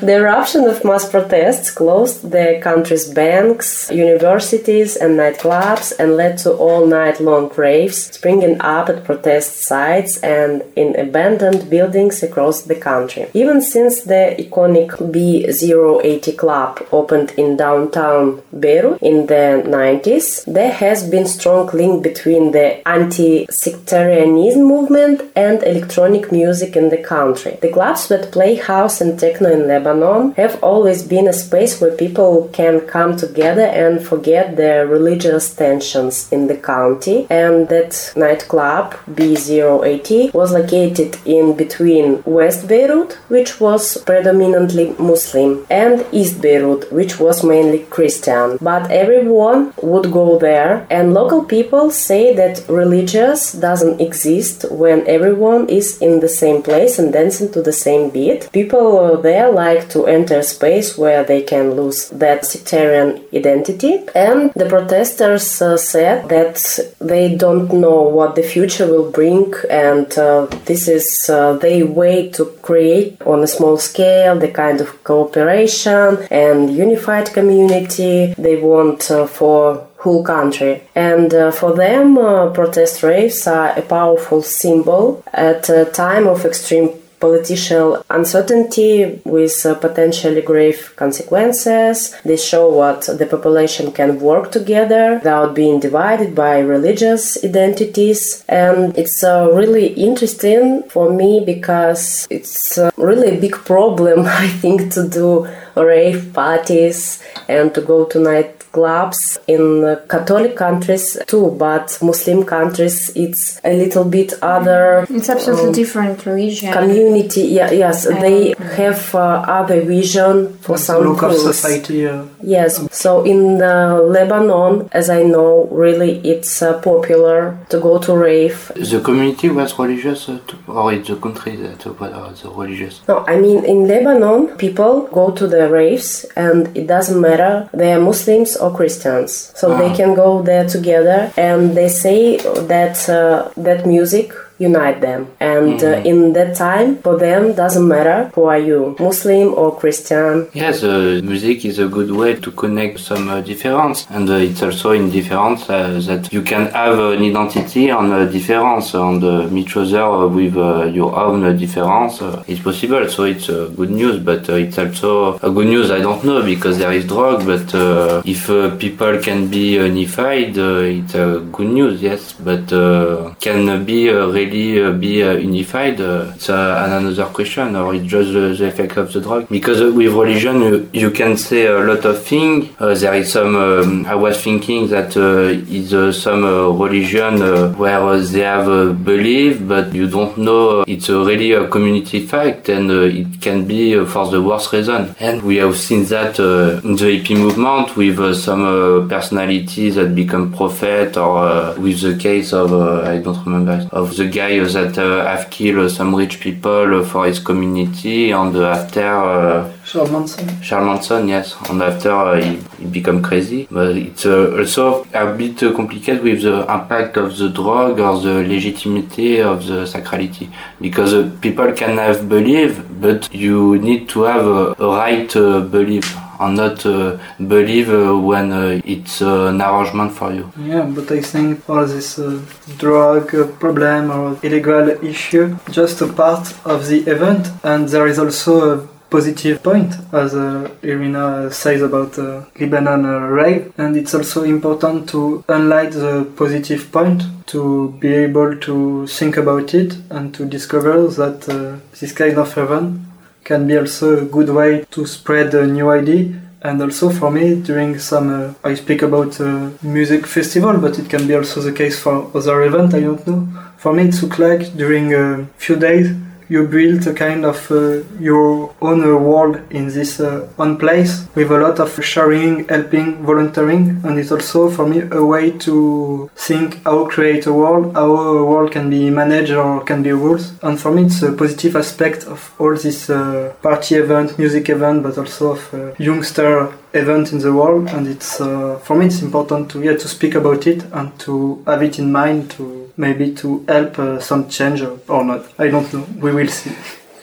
The eruption of mass protests closed the country's banks, universities and nightclubs and led to all-night-long raves springing up at protest sites and in abandoned buildings across the country. Even since the iconic B zero eighty club opened in downtown Beirut in the nineties, there has been strong link between the anti-sectarianism movement and electronic music in the country. The clubs that play house and techno in Lebanon have always been a space where people can come together and forget their religious tensions in the county, and that nightclub B zero eighty was located in between West Beirut, which was predominantly Muslim, and East Beirut, which was mainly Christian. But everyone would go there, and local people say that religious doesn't exist when everyone is in the same place and dancing to the same beat. People there like to enter a space where they can lose that sectarian identity, and the protesters uh, said that they don't know what the future will bring, and uh, this is uh, their way to create on a small scale the kind of cooperation and unified community they want uh, for whole country. And uh, for them uh, protest raves are a powerful symbol at a time of extreme political uncertainty with uh, potentially grave consequences. They show what the population can work together without being divided by religious identities. And it's uh, really interesting for me because it's uh, really a big problem, I think, to do rave parties and to go to nightclubs in uh, Catholic countries too, but Muslim countries it's a little bit other. It's absolutely um, different religion. Community, yeah, yes, um, they have uh, other vision for some look things. Of society. Uh, yes, so in uh, Lebanon, as I know, really it's uh, popular to go to rave. The community was religious, uh, too, or it's the country that was uh, religious? No, I mean in Lebanon, people go to the raves and it doesn't matter they are Muslims or Christians, so ah. they can go there together, and they say that uh, that music unite them, and mm-hmm. uh, in that time for them doesn't matter who are you, Muslim or Christian. Yes, uh, music is a good way to connect some uh, difference, and uh, it's also in difference uh, that you can have an identity on a difference, and uh, each other uh, with uh, your own uh, difference uh, is possible, so it's uh, good news, but uh, it's also a good news, I don't know, because there is drug, but uh, if uh, people can be unified, uh, it's uh, good news, yes, but uh, can be uh, really Uh, be uh, unified, uh, it's uh, another question, or it's just uh, the effect of the drug. Because uh, with religion, you, you can say a lot of things. Uh, there is some, um, I was thinking that uh, is uh, some uh, religion uh, where uh, they have a belief, but you don't know. It's uh, really a community fact, and uh, it can be uh, for the worst reason. And we have seen that uh, in the hippie movement with uh, some uh, personalities that become prophet, or uh, with the case of, uh, I don't remember, of the guy that uh, have killed uh, some rich people uh, for his community, and uh, after uh, Charles Manson. Charles Manson, yes, and after uh, he, he become crazy. But it's uh, also a bit uh, complicated with the impact of the drug or the legitimacy of the sacrality, because uh, people can have belief, but you need to have a, a right uh, belief and not uh, believe uh, when uh, it's uh, an arrangement for you. Yeah, but I think all this uh, drug uh, problem or illegal issue, just a part of the event, and there is also a positive point, as uh, Irina says about uh, Lebanon uh, rave, and it's also important to highlight the positive point, to be able to think about it and to discover that uh, this kind of event can be also a good way to spread a new idea. And also for me, during some, uh, I speak about uh, music festival, but it can be also the case for other events, I don't know. For me, it looked like during a few days, you built a kind of uh, your own uh, world in this uh, own place with a lot of sharing, helping, volunteering, and it's also for me a way to think how create a world, how a world can be managed or can be ruled. And for me it's a positive aspect of all this uh, party event, music event, but also of uh, youngster event in the world, and it's uh, for me it's important to yeah, to speak about it and to have it in mind to maybe to help uh, some change or not. I don't know. We will see.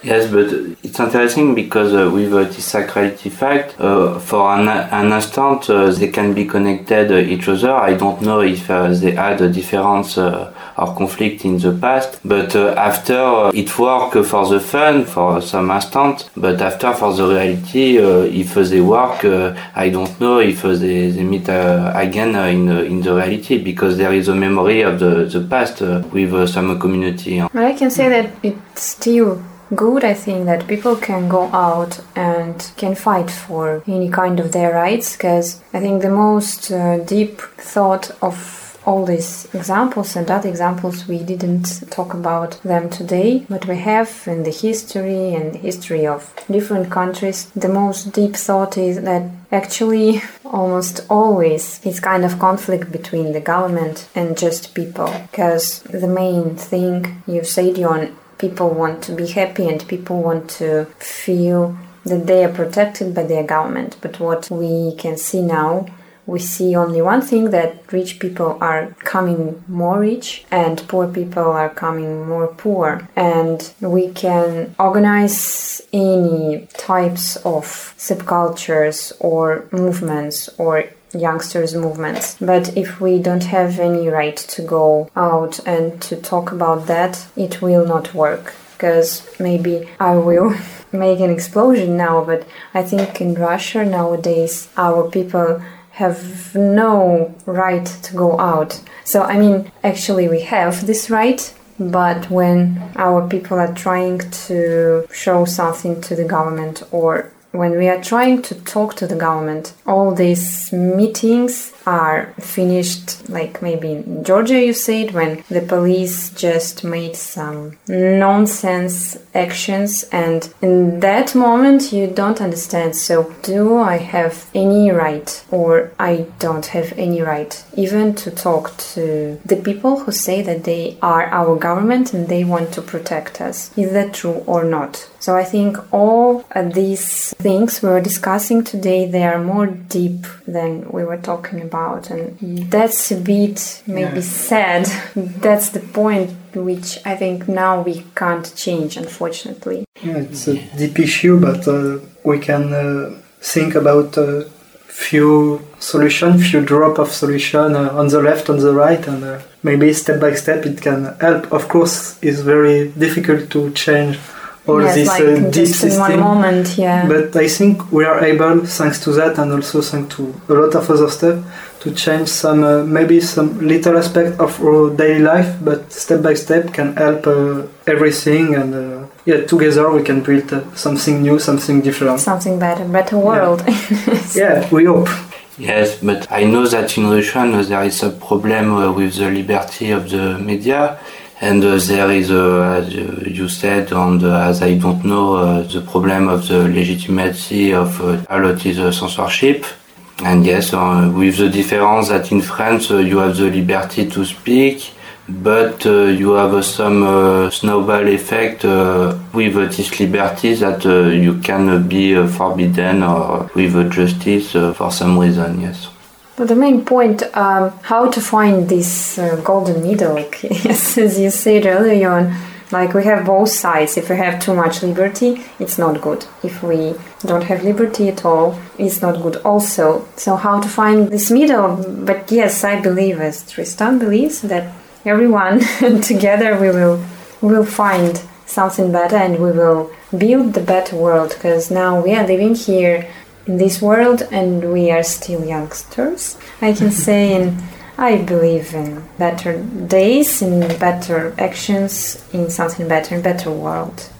Yes, but it's interesting because uh, with uh, this sacred artifact, uh, for an, an instant, uh, they can be connected uh, each other. I don't know if uh, they had a difference uh, or conflict in the past, but uh, after uh, it worked for the fun, for some instant, but after for the reality, uh, if uh, they work, uh, I don't know if uh, they, they meet uh, again uh, in, uh, in the reality, because there is a memory of the, the past uh, with uh, some community. But I can say that it's still good, I think, that people can go out and can fight for any kind of their rights, because I think the most uh, deep thought of all these examples and other examples, we didn't talk about them today, but we have in the history and the history of different countries, the most deep thought is that actually almost always it's kind of conflict between the government and just people, because the main thing you said, Jon, people want to be happy and people want to feel that they are protected by their government. But what we can see now, we see only one thing, that rich people are becoming more rich and poor people are becoming more poor. And we can organize any types of subcultures or movements or youngsters' movements. But if we don't have any right to go out and to talk about that, it will not work. Because maybe I will make an explosion now, but I think in Russia nowadays our people have no right to go out. So, I mean, actually we have this right, but when our people are trying to show something to the government or when we are trying to talk to the government, all these meetings are finished, like maybe in Georgia, you said, when the police just made some nonsense actions, and in that moment you don't understand, so do I have any right or I don't have any right even to talk to the people who say that they are our government and they want to protect us? Is that true or not? So I think all of these things we were discussing today, they are more deep than we were talking about. And that's a bit maybe yeah. sad. That's the point which I think now we can't change, unfortunately. Yeah, it's a deep issue, but uh, we can uh, think about a few solutions, few drop of solution uh, on the left, on the right, and uh, maybe step by step it can help. Of course, it's very difficult to change all yes, this like uh, deep system, one moment, yeah. But I think we are able, thanks to that and also thanks to a lot of other stuff, to change some, uh, maybe some little aspect of our daily life, but step by step can help uh, everything, and uh, yeah, together we can build uh, something new, something different. Something better, better world. Yeah, yeah, we hope. Yes, but I know that in Russia there is a problem uh, with the liberty of the media. And uh, there is, uh, as you said, and uh, as I don't know, uh, the problem of the legitimacy of uh, a lot is uh, censorship. And yes, uh, with the difference that in France uh, you have the liberty to speak, but uh, you have uh, some uh, snowball effect uh, with uh, this liberty that uh, you can uh, be uh, forbidden or with uh, justice uh, for some reason, yes. Well, the main point, um, how to find this uh, golden middle, okay. Yes, as you said earlier on, Like, we have both sides. If we have too much liberty, it's not good. If we don't have liberty at all, it's not good also. So how to find this middle? But yes, I believe, as Tristan believes, that everyone together we will will find something better, and we will build the better world, because now we are living here in this world and we are still youngsters, I can say, and I believe in better days, in better actions, in something better, in better world.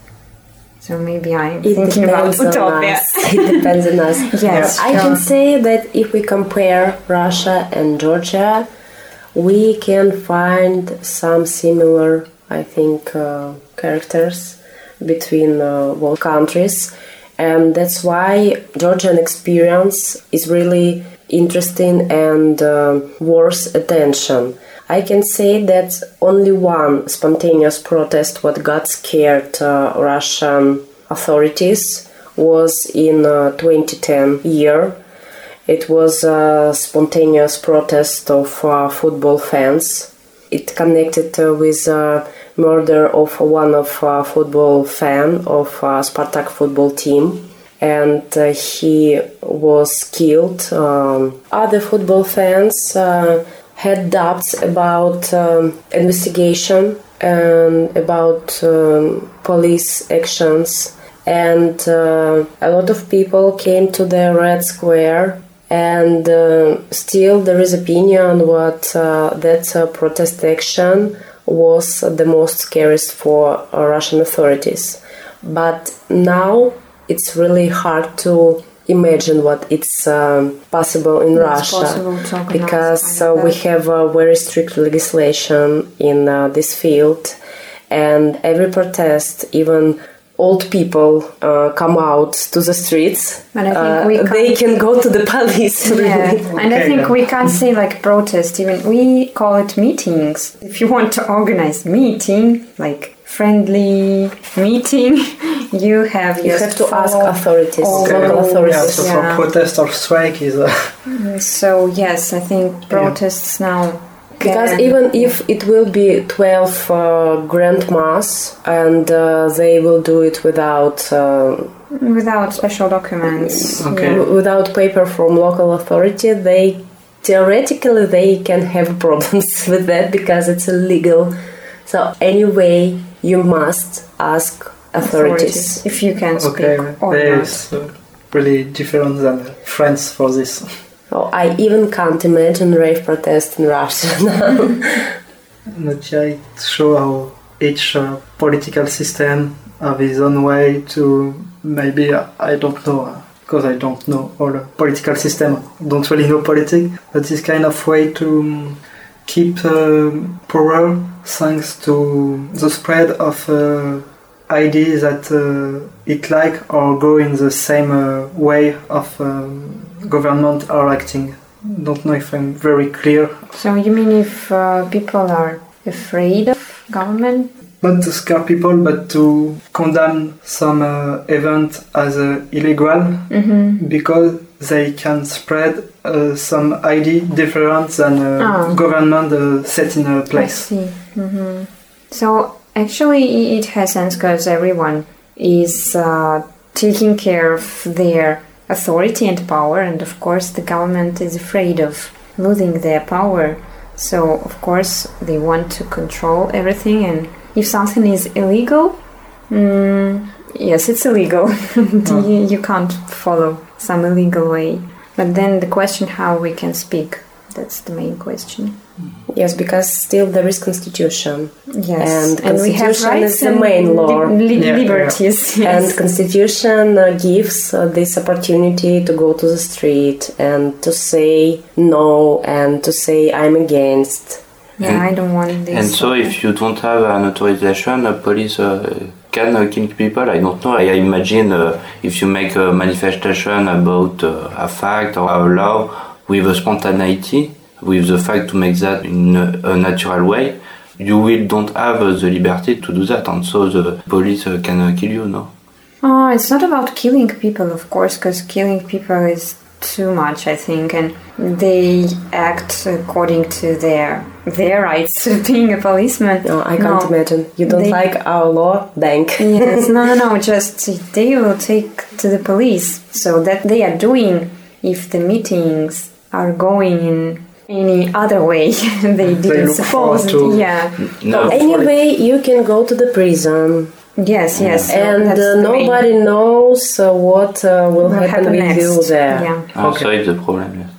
So maybe I'm it thinking about utopia. It depends on us. Yes, sure. I can say that if we compare Russia and Georgia, we can find some similar, I think, uh, characters between uh, both countries. And that's why Georgian experience is really interesting and uh, worth attention. I can say that only one spontaneous protest what got scared uh, Russian authorities was in uh, twenty ten year. It was a spontaneous protest of uh, football fans. It connected uh, with uh, murder of one of uh, football fan of uh, Spartak football team. And uh, he was killed. Um, other football fans uh, had doubts about um, investigation and about um, police actions. And uh, a lot of people came to the Red Square. And uh, still there is opinion what uh, that uh, protest action was the most scariest for uh, Russian authorities. But now it's really hard to imagine what it's um, possible in it's Russia possible because uh, we have a very strict legislation in uh, this field, and every protest, even old people uh, come out to the streets. And I think uh, we can't they can go to the police. Yeah. Okay. And I think we can't say like protest. Even we call it meetings. If you want to organize meeting, like friendly meeting, you have you have to ask authorities, okay. local authorities. Yeah, so yeah. For protest or strike is a so yes, I think protests yeah. now. Because can, even yeah. if it will be twelve uh, grand mass, and uh, they will do it without uh, without special documents, okay. yeah. without paper from local authority, they theoretically they can have problems with that because it's illegal. So anyway, you must ask authorities, authorities if you can speak okay, or there is uh, really different than France for this. Oh, I even can't imagine rave protest in Russia now. But yeah, it shows how each uh, political system have his own way to maybe, uh, I don't know, uh, because I don't know all the political system, don't really know politics, but this kind of way to um, keep uh, poorer thanks to the spread of uh, ideas that uh, it like or go in the same uh, way of um, government are acting. Don't know if I'm very clear. So you mean if uh, people are afraid of government? Not to scare people, but to condemn some uh, event as uh, illegal mm-hmm. because they can spread uh, some idea different than uh, oh. government uh, set in a place. I see. Mm-hmm. So actually it has sense because everyone is uh, taking care of their authority and power, and of course the government is afraid of losing their power, so of course they want to control everything, and if something is illegal, mm, yes, it's illegal. Oh. you, you can't follow some illegal way. But then the question how we can speak, that's the main question. Yes, because still there is constitution. Yes, and, and constitution we have rights is the main law. Li- li- yeah. Liberties. Yeah. Yes. And constitution uh, gives uh, this opportunity to go to the street and to say no and to say I'm against. Yeah, and, I don't want this. And so if you don't have an authorization, a police uh, can uh, kill people. I don't know. I imagine uh, if you make a manifestation about uh, a fact or a law with a spontaneity, with the fact to make that in a natural way, you will don't have uh, the liberty to do that, and so the police uh, can uh, kill you, no? Oh, it's not about killing people, of course, because killing people is too much, I think, and they act according to their their rights to being a policeman. No, I can't no, imagine. You don't they, like our law, bank. Yes, no, no, no. Just they will take to the police. So that they are doing if the meetings are going in any other way they didn't suppose. To, yeah. No, anyway, you can go to the prison. Yes, yes. Yeah. And uh, nobody main. knows uh, what uh, will, will happen, happen with next. you there. Yeah. Oh, okay. So it's a problem, yes.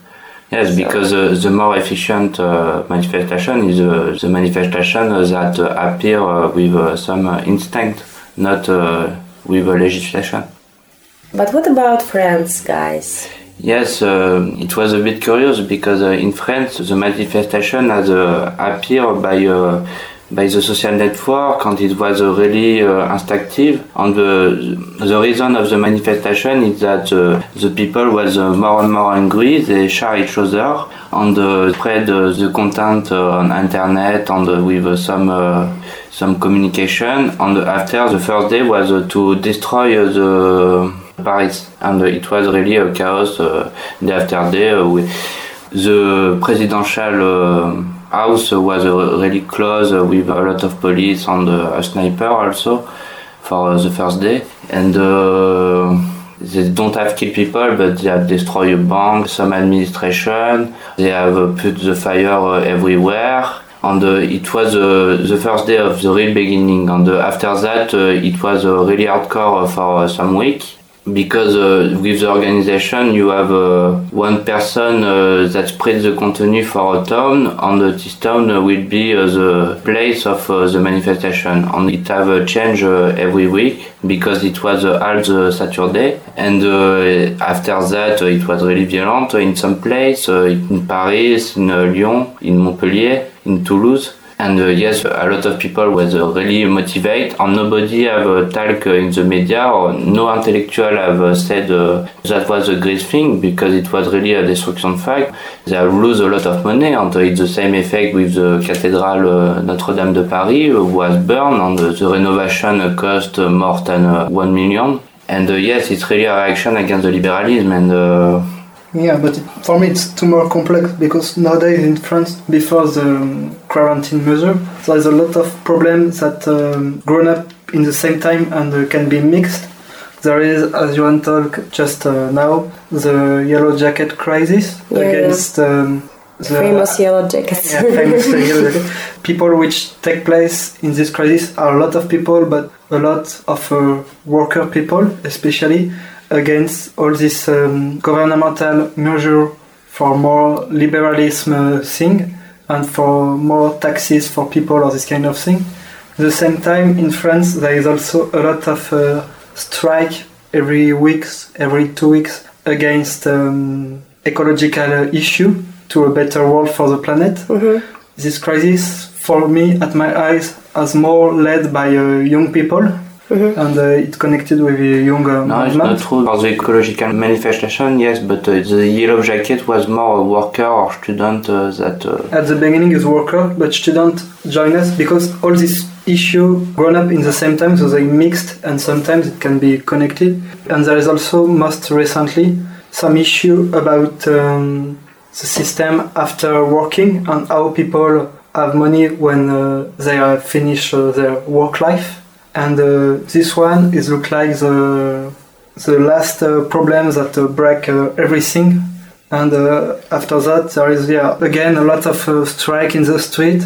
Yes, because uh, the more efficient uh, manifestation is uh, the manifestation that uh, appear uh, with uh, some uh, instinct, not uh, with uh, legislation. But what about France, guys? Yes, uh, it was a bit curious because uh, in France the manifestation has uh, appeared by uh, by the social network, and it was uh, really uh, instinctive. And the, the reason of the manifestation is that uh, the people was uh, more and more angry, they share each other, and uh, spread uh, the content uh, on internet and uh, with uh, some uh, some communication. And after, the first day was uh, to destroy uh, the Paris, and uh, it was really a chaos uh, day after day. Uh, we, the presidential uh, house was uh, really close uh, with a lot of police and uh, a sniper also for uh, the first day, and uh, they don't have killed people, but they have destroyed a bank, some administration, they have uh, put the fire uh, everywhere, and uh, it was uh, the first day of the real beginning, and uh, after that uh, it was uh, really hardcore uh, for uh, some week. Because uh, with the organization you have uh, one person uh, that spreads the content for a town, and uh, this town uh, will be uh, the place of uh, the manifestation, and it have uh, changed uh, every week because it was uh, all the Saturday, and uh, after that uh, it was really violent in some place, uh, in Paris, in uh, Lyon, in Montpellier, in Toulouse. And uh, yes, a lot of people was uh, really motivated, and nobody have uh, talked uh, in the media, or no intellectual have uh, said uh, that was a great thing, because it was really a destruction fact. They have lose a lot of money, and uh, it's the same effect with the cathedral uh, Notre Dame de Paris uh, was burned, and uh, the renovation uh, cost uh, more than uh, one million. And uh, yes, it's really a reaction against the liberalism. And uh, yeah, but it, for me it's too more complex, because nowadays in France, before the quarantine measure, there's a lot of problems that um, grown up in the same time and uh, can be mixed. There is, as you talked just uh, now, the yellow jacket crisis yeah, against um, the famous yellow jackets. Yeah, famous yellow jackets. People which take place in this crisis are a lot of people, but a lot of uh, worker people, especially. Against all this um, governmental measure for more liberalism uh, thing and for more taxes for people or this kind of thing. At the same time, in France, there is also a lot of uh, strike every weeks, every two weeks against um, ecological uh, issue to a better world for the planet. Mm-hmm. This crisis, for me, at my eyes, has more led by uh, young people. Mm-hmm. And uh, it's connected with the younger no, movement. No, it's not true. For the ecological manifestation, yes, but uh, the yellow jacket was more a worker or student uh, that... Uh, At the beginning is worker, but student join us because all this issue grown up in the same time, so they mixed and sometimes it can be connected. And there is also, most recently, some issue about um, the system after working and how people have money when uh, they have finished uh, their work life. And uh, this one is look like the the last uh, problem that uh, break uh, everything. And uh, after that, there is yeah, again a lot of uh, strike in the street,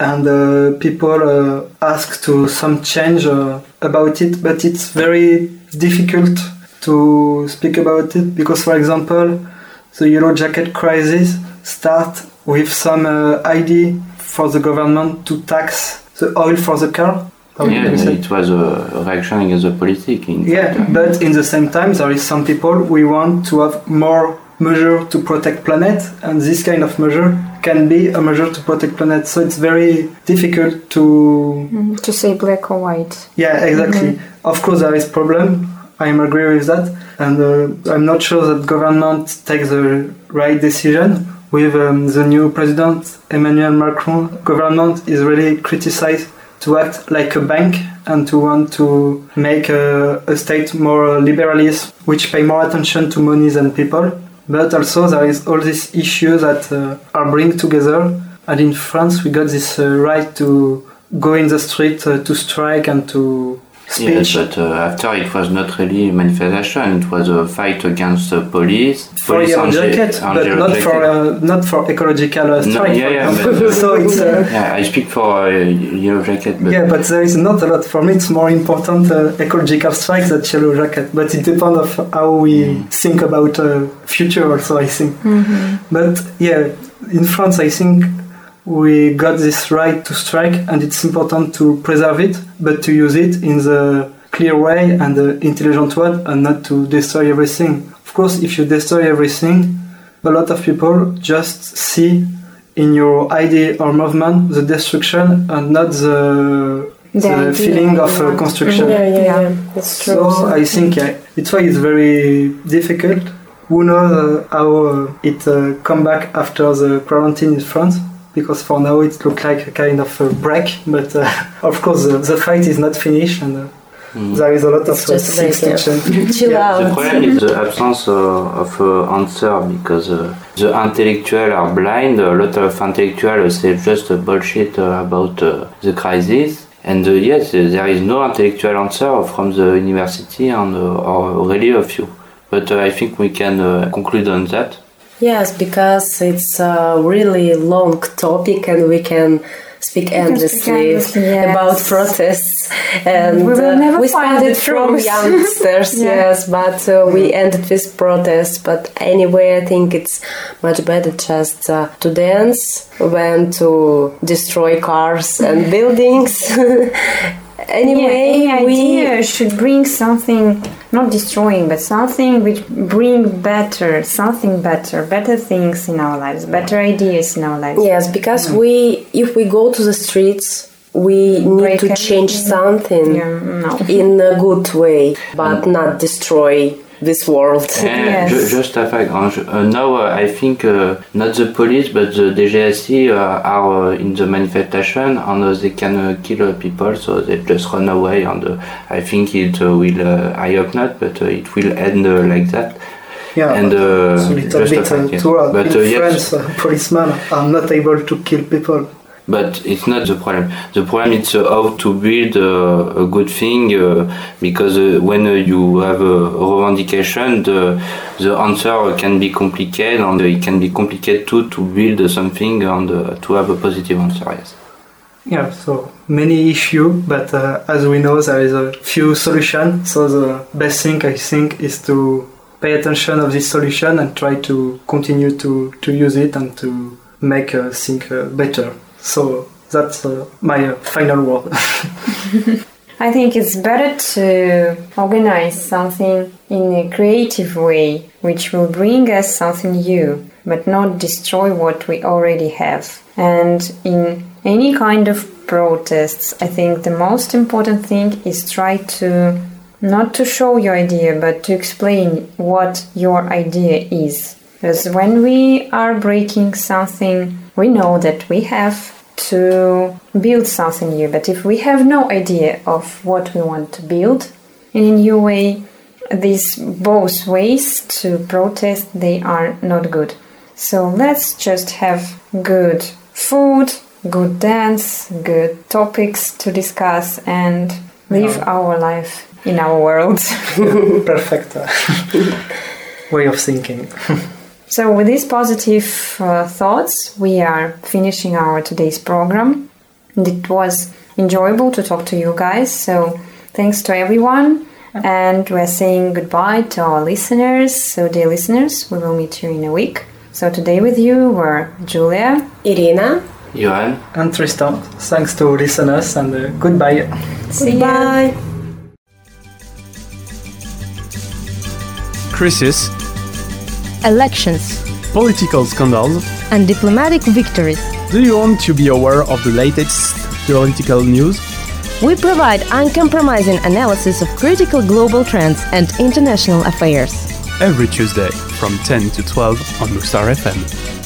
and uh, people uh, ask to some change uh, about it. But it's very difficult to speak about it because, for example, the yellow jacket crisis starts with some uh, idea for the government to tax the oil for the car. How yeah, it was a reaction against the politics. Yeah, fact. But in the same time, there is some people we want to have more measure to protect planet, and this kind of measure can be a measure to protect planet. So it's very difficult to mm, to say black or white. Yeah, exactly. Mm-hmm. Of course, there is problem. I agree with that, and uh, I'm not sure that government takes the right decision. With um, the new president Emmanuel Macron, government is really criticized. To act like a bank and to want to make a, a state more liberalist, which pay more attention to money than people. But also there is all these issues that uh, are bring together And in France, we got this uh, right to go in the street uh, to strike and to speech. Yes, but uh, after it was not really a manifestation. It was a fight against the police. For yellow jacket, but not for uh, not for ecological uh, strike. No, yeah, yeah, but so it's. Uh, yeah, I speak for uh, yellow jacket. But yeah, but there is not a lot for me. It's more important uh, ecological strike than yellow jacket. But it depends of how we mm. think about uh, future. Also, I think. Mm-hmm. But yeah, in France, I think. We got this right to strike, and it's important to preserve it, but to use it in the clear way and the intelligent one, and not to destroy everything. Of course, if you destroy everything, a lot of people just see in your idea or movement the destruction and not the, the, the feeling of uh, construction. Yeah, yeah, yeah. yeah. That's true. So I think yeah, it's why it's very difficult. Who knows uh, how uh, it uh, come back after the quarantine in France? Because for now it looks like a kind of a break, but uh, of course the, the fight is not finished, and uh, mm. there is a lot it's of things to change. The problem is the absence uh, of uh, answer, because uh, the intellectuals are blind. A lot of intellectuals say just uh, bullshit uh, about uh, the crisis, and uh, yes, there is no intellectual answer from the university and uh, or really a few. But uh, I think we can uh, conclude on that. Yes, because it's a really long topic, and we can speak endlessly yes. about protests, and we, uh, we started from youngsters, yeah. yes, but uh, we ended with protests. But anyway, I think it's much better just uh, to dance than to destroy cars and buildings. Anyway, yeah, any we idea should bring something, not destroying, but something which bring better, something better, better things in our lives, better ideas in our lives. Yes, because mm. we, if we go to the streets, we need Break to change everything. something yeah, no. in a good way, but not destroy this world. Yes. Ju- just a fact. Uh, now uh, I think uh, not the police but the D G S C uh, are uh, in the manifestation, and uh, they can uh, kill uh, people, so they just run away. And uh, I think it uh, will. Uh, I hope not, but uh, it will end uh, like that. Yeah, and uh, it's a little just bit fact, yeah. too hard. But, in uh, France, yes. uh, policemen are not able to kill people. But it's not the problem. The problem is uh, how to build uh, a good thing, uh, because uh, when uh, you have a revendication, the, the answer can be complicated, and it can be complicated too to build something and uh, to have a positive answer, yes. Yeah, so many issues, but uh, as we know, there is a few solutions, so the best thing, I think, is to pay attention of this solution and try to continue to, to use it and to make uh, things uh, better. So that's uh, my uh, final word. I think it's better to organize something in a creative way, which will bring us something new, but not destroy what we already have. And in any kind of protests, I think the most important thing is try to not to show your idea, but to explain what your idea is. Because when we are breaking something, we know that we have to build something new, but if we have no idea of what we want to build in a new way, these both ways to protest, they are not good. So let's just have good food, good dance, good topics to discuss, and live no. our life in our world. Perfect way of thinking. So with these positive uh, thoughts, we are finishing our today's program. And it was enjoyable to talk to you guys. So thanks to everyone. And we're saying goodbye to our listeners. So dear listeners, we will meet you in a week. So today with you were Julia, Irina, Johan, and Tristan. Thanks to listeners, and uh, goodbye. See goodbye. You. Crisis. Elections, political scandals, and diplomatic victories. Do you want to be aware of the latest political news? We provide uncompromising analysis of critical global trends and international affairs. Every Tuesday from ten to twelve on Luxar F M.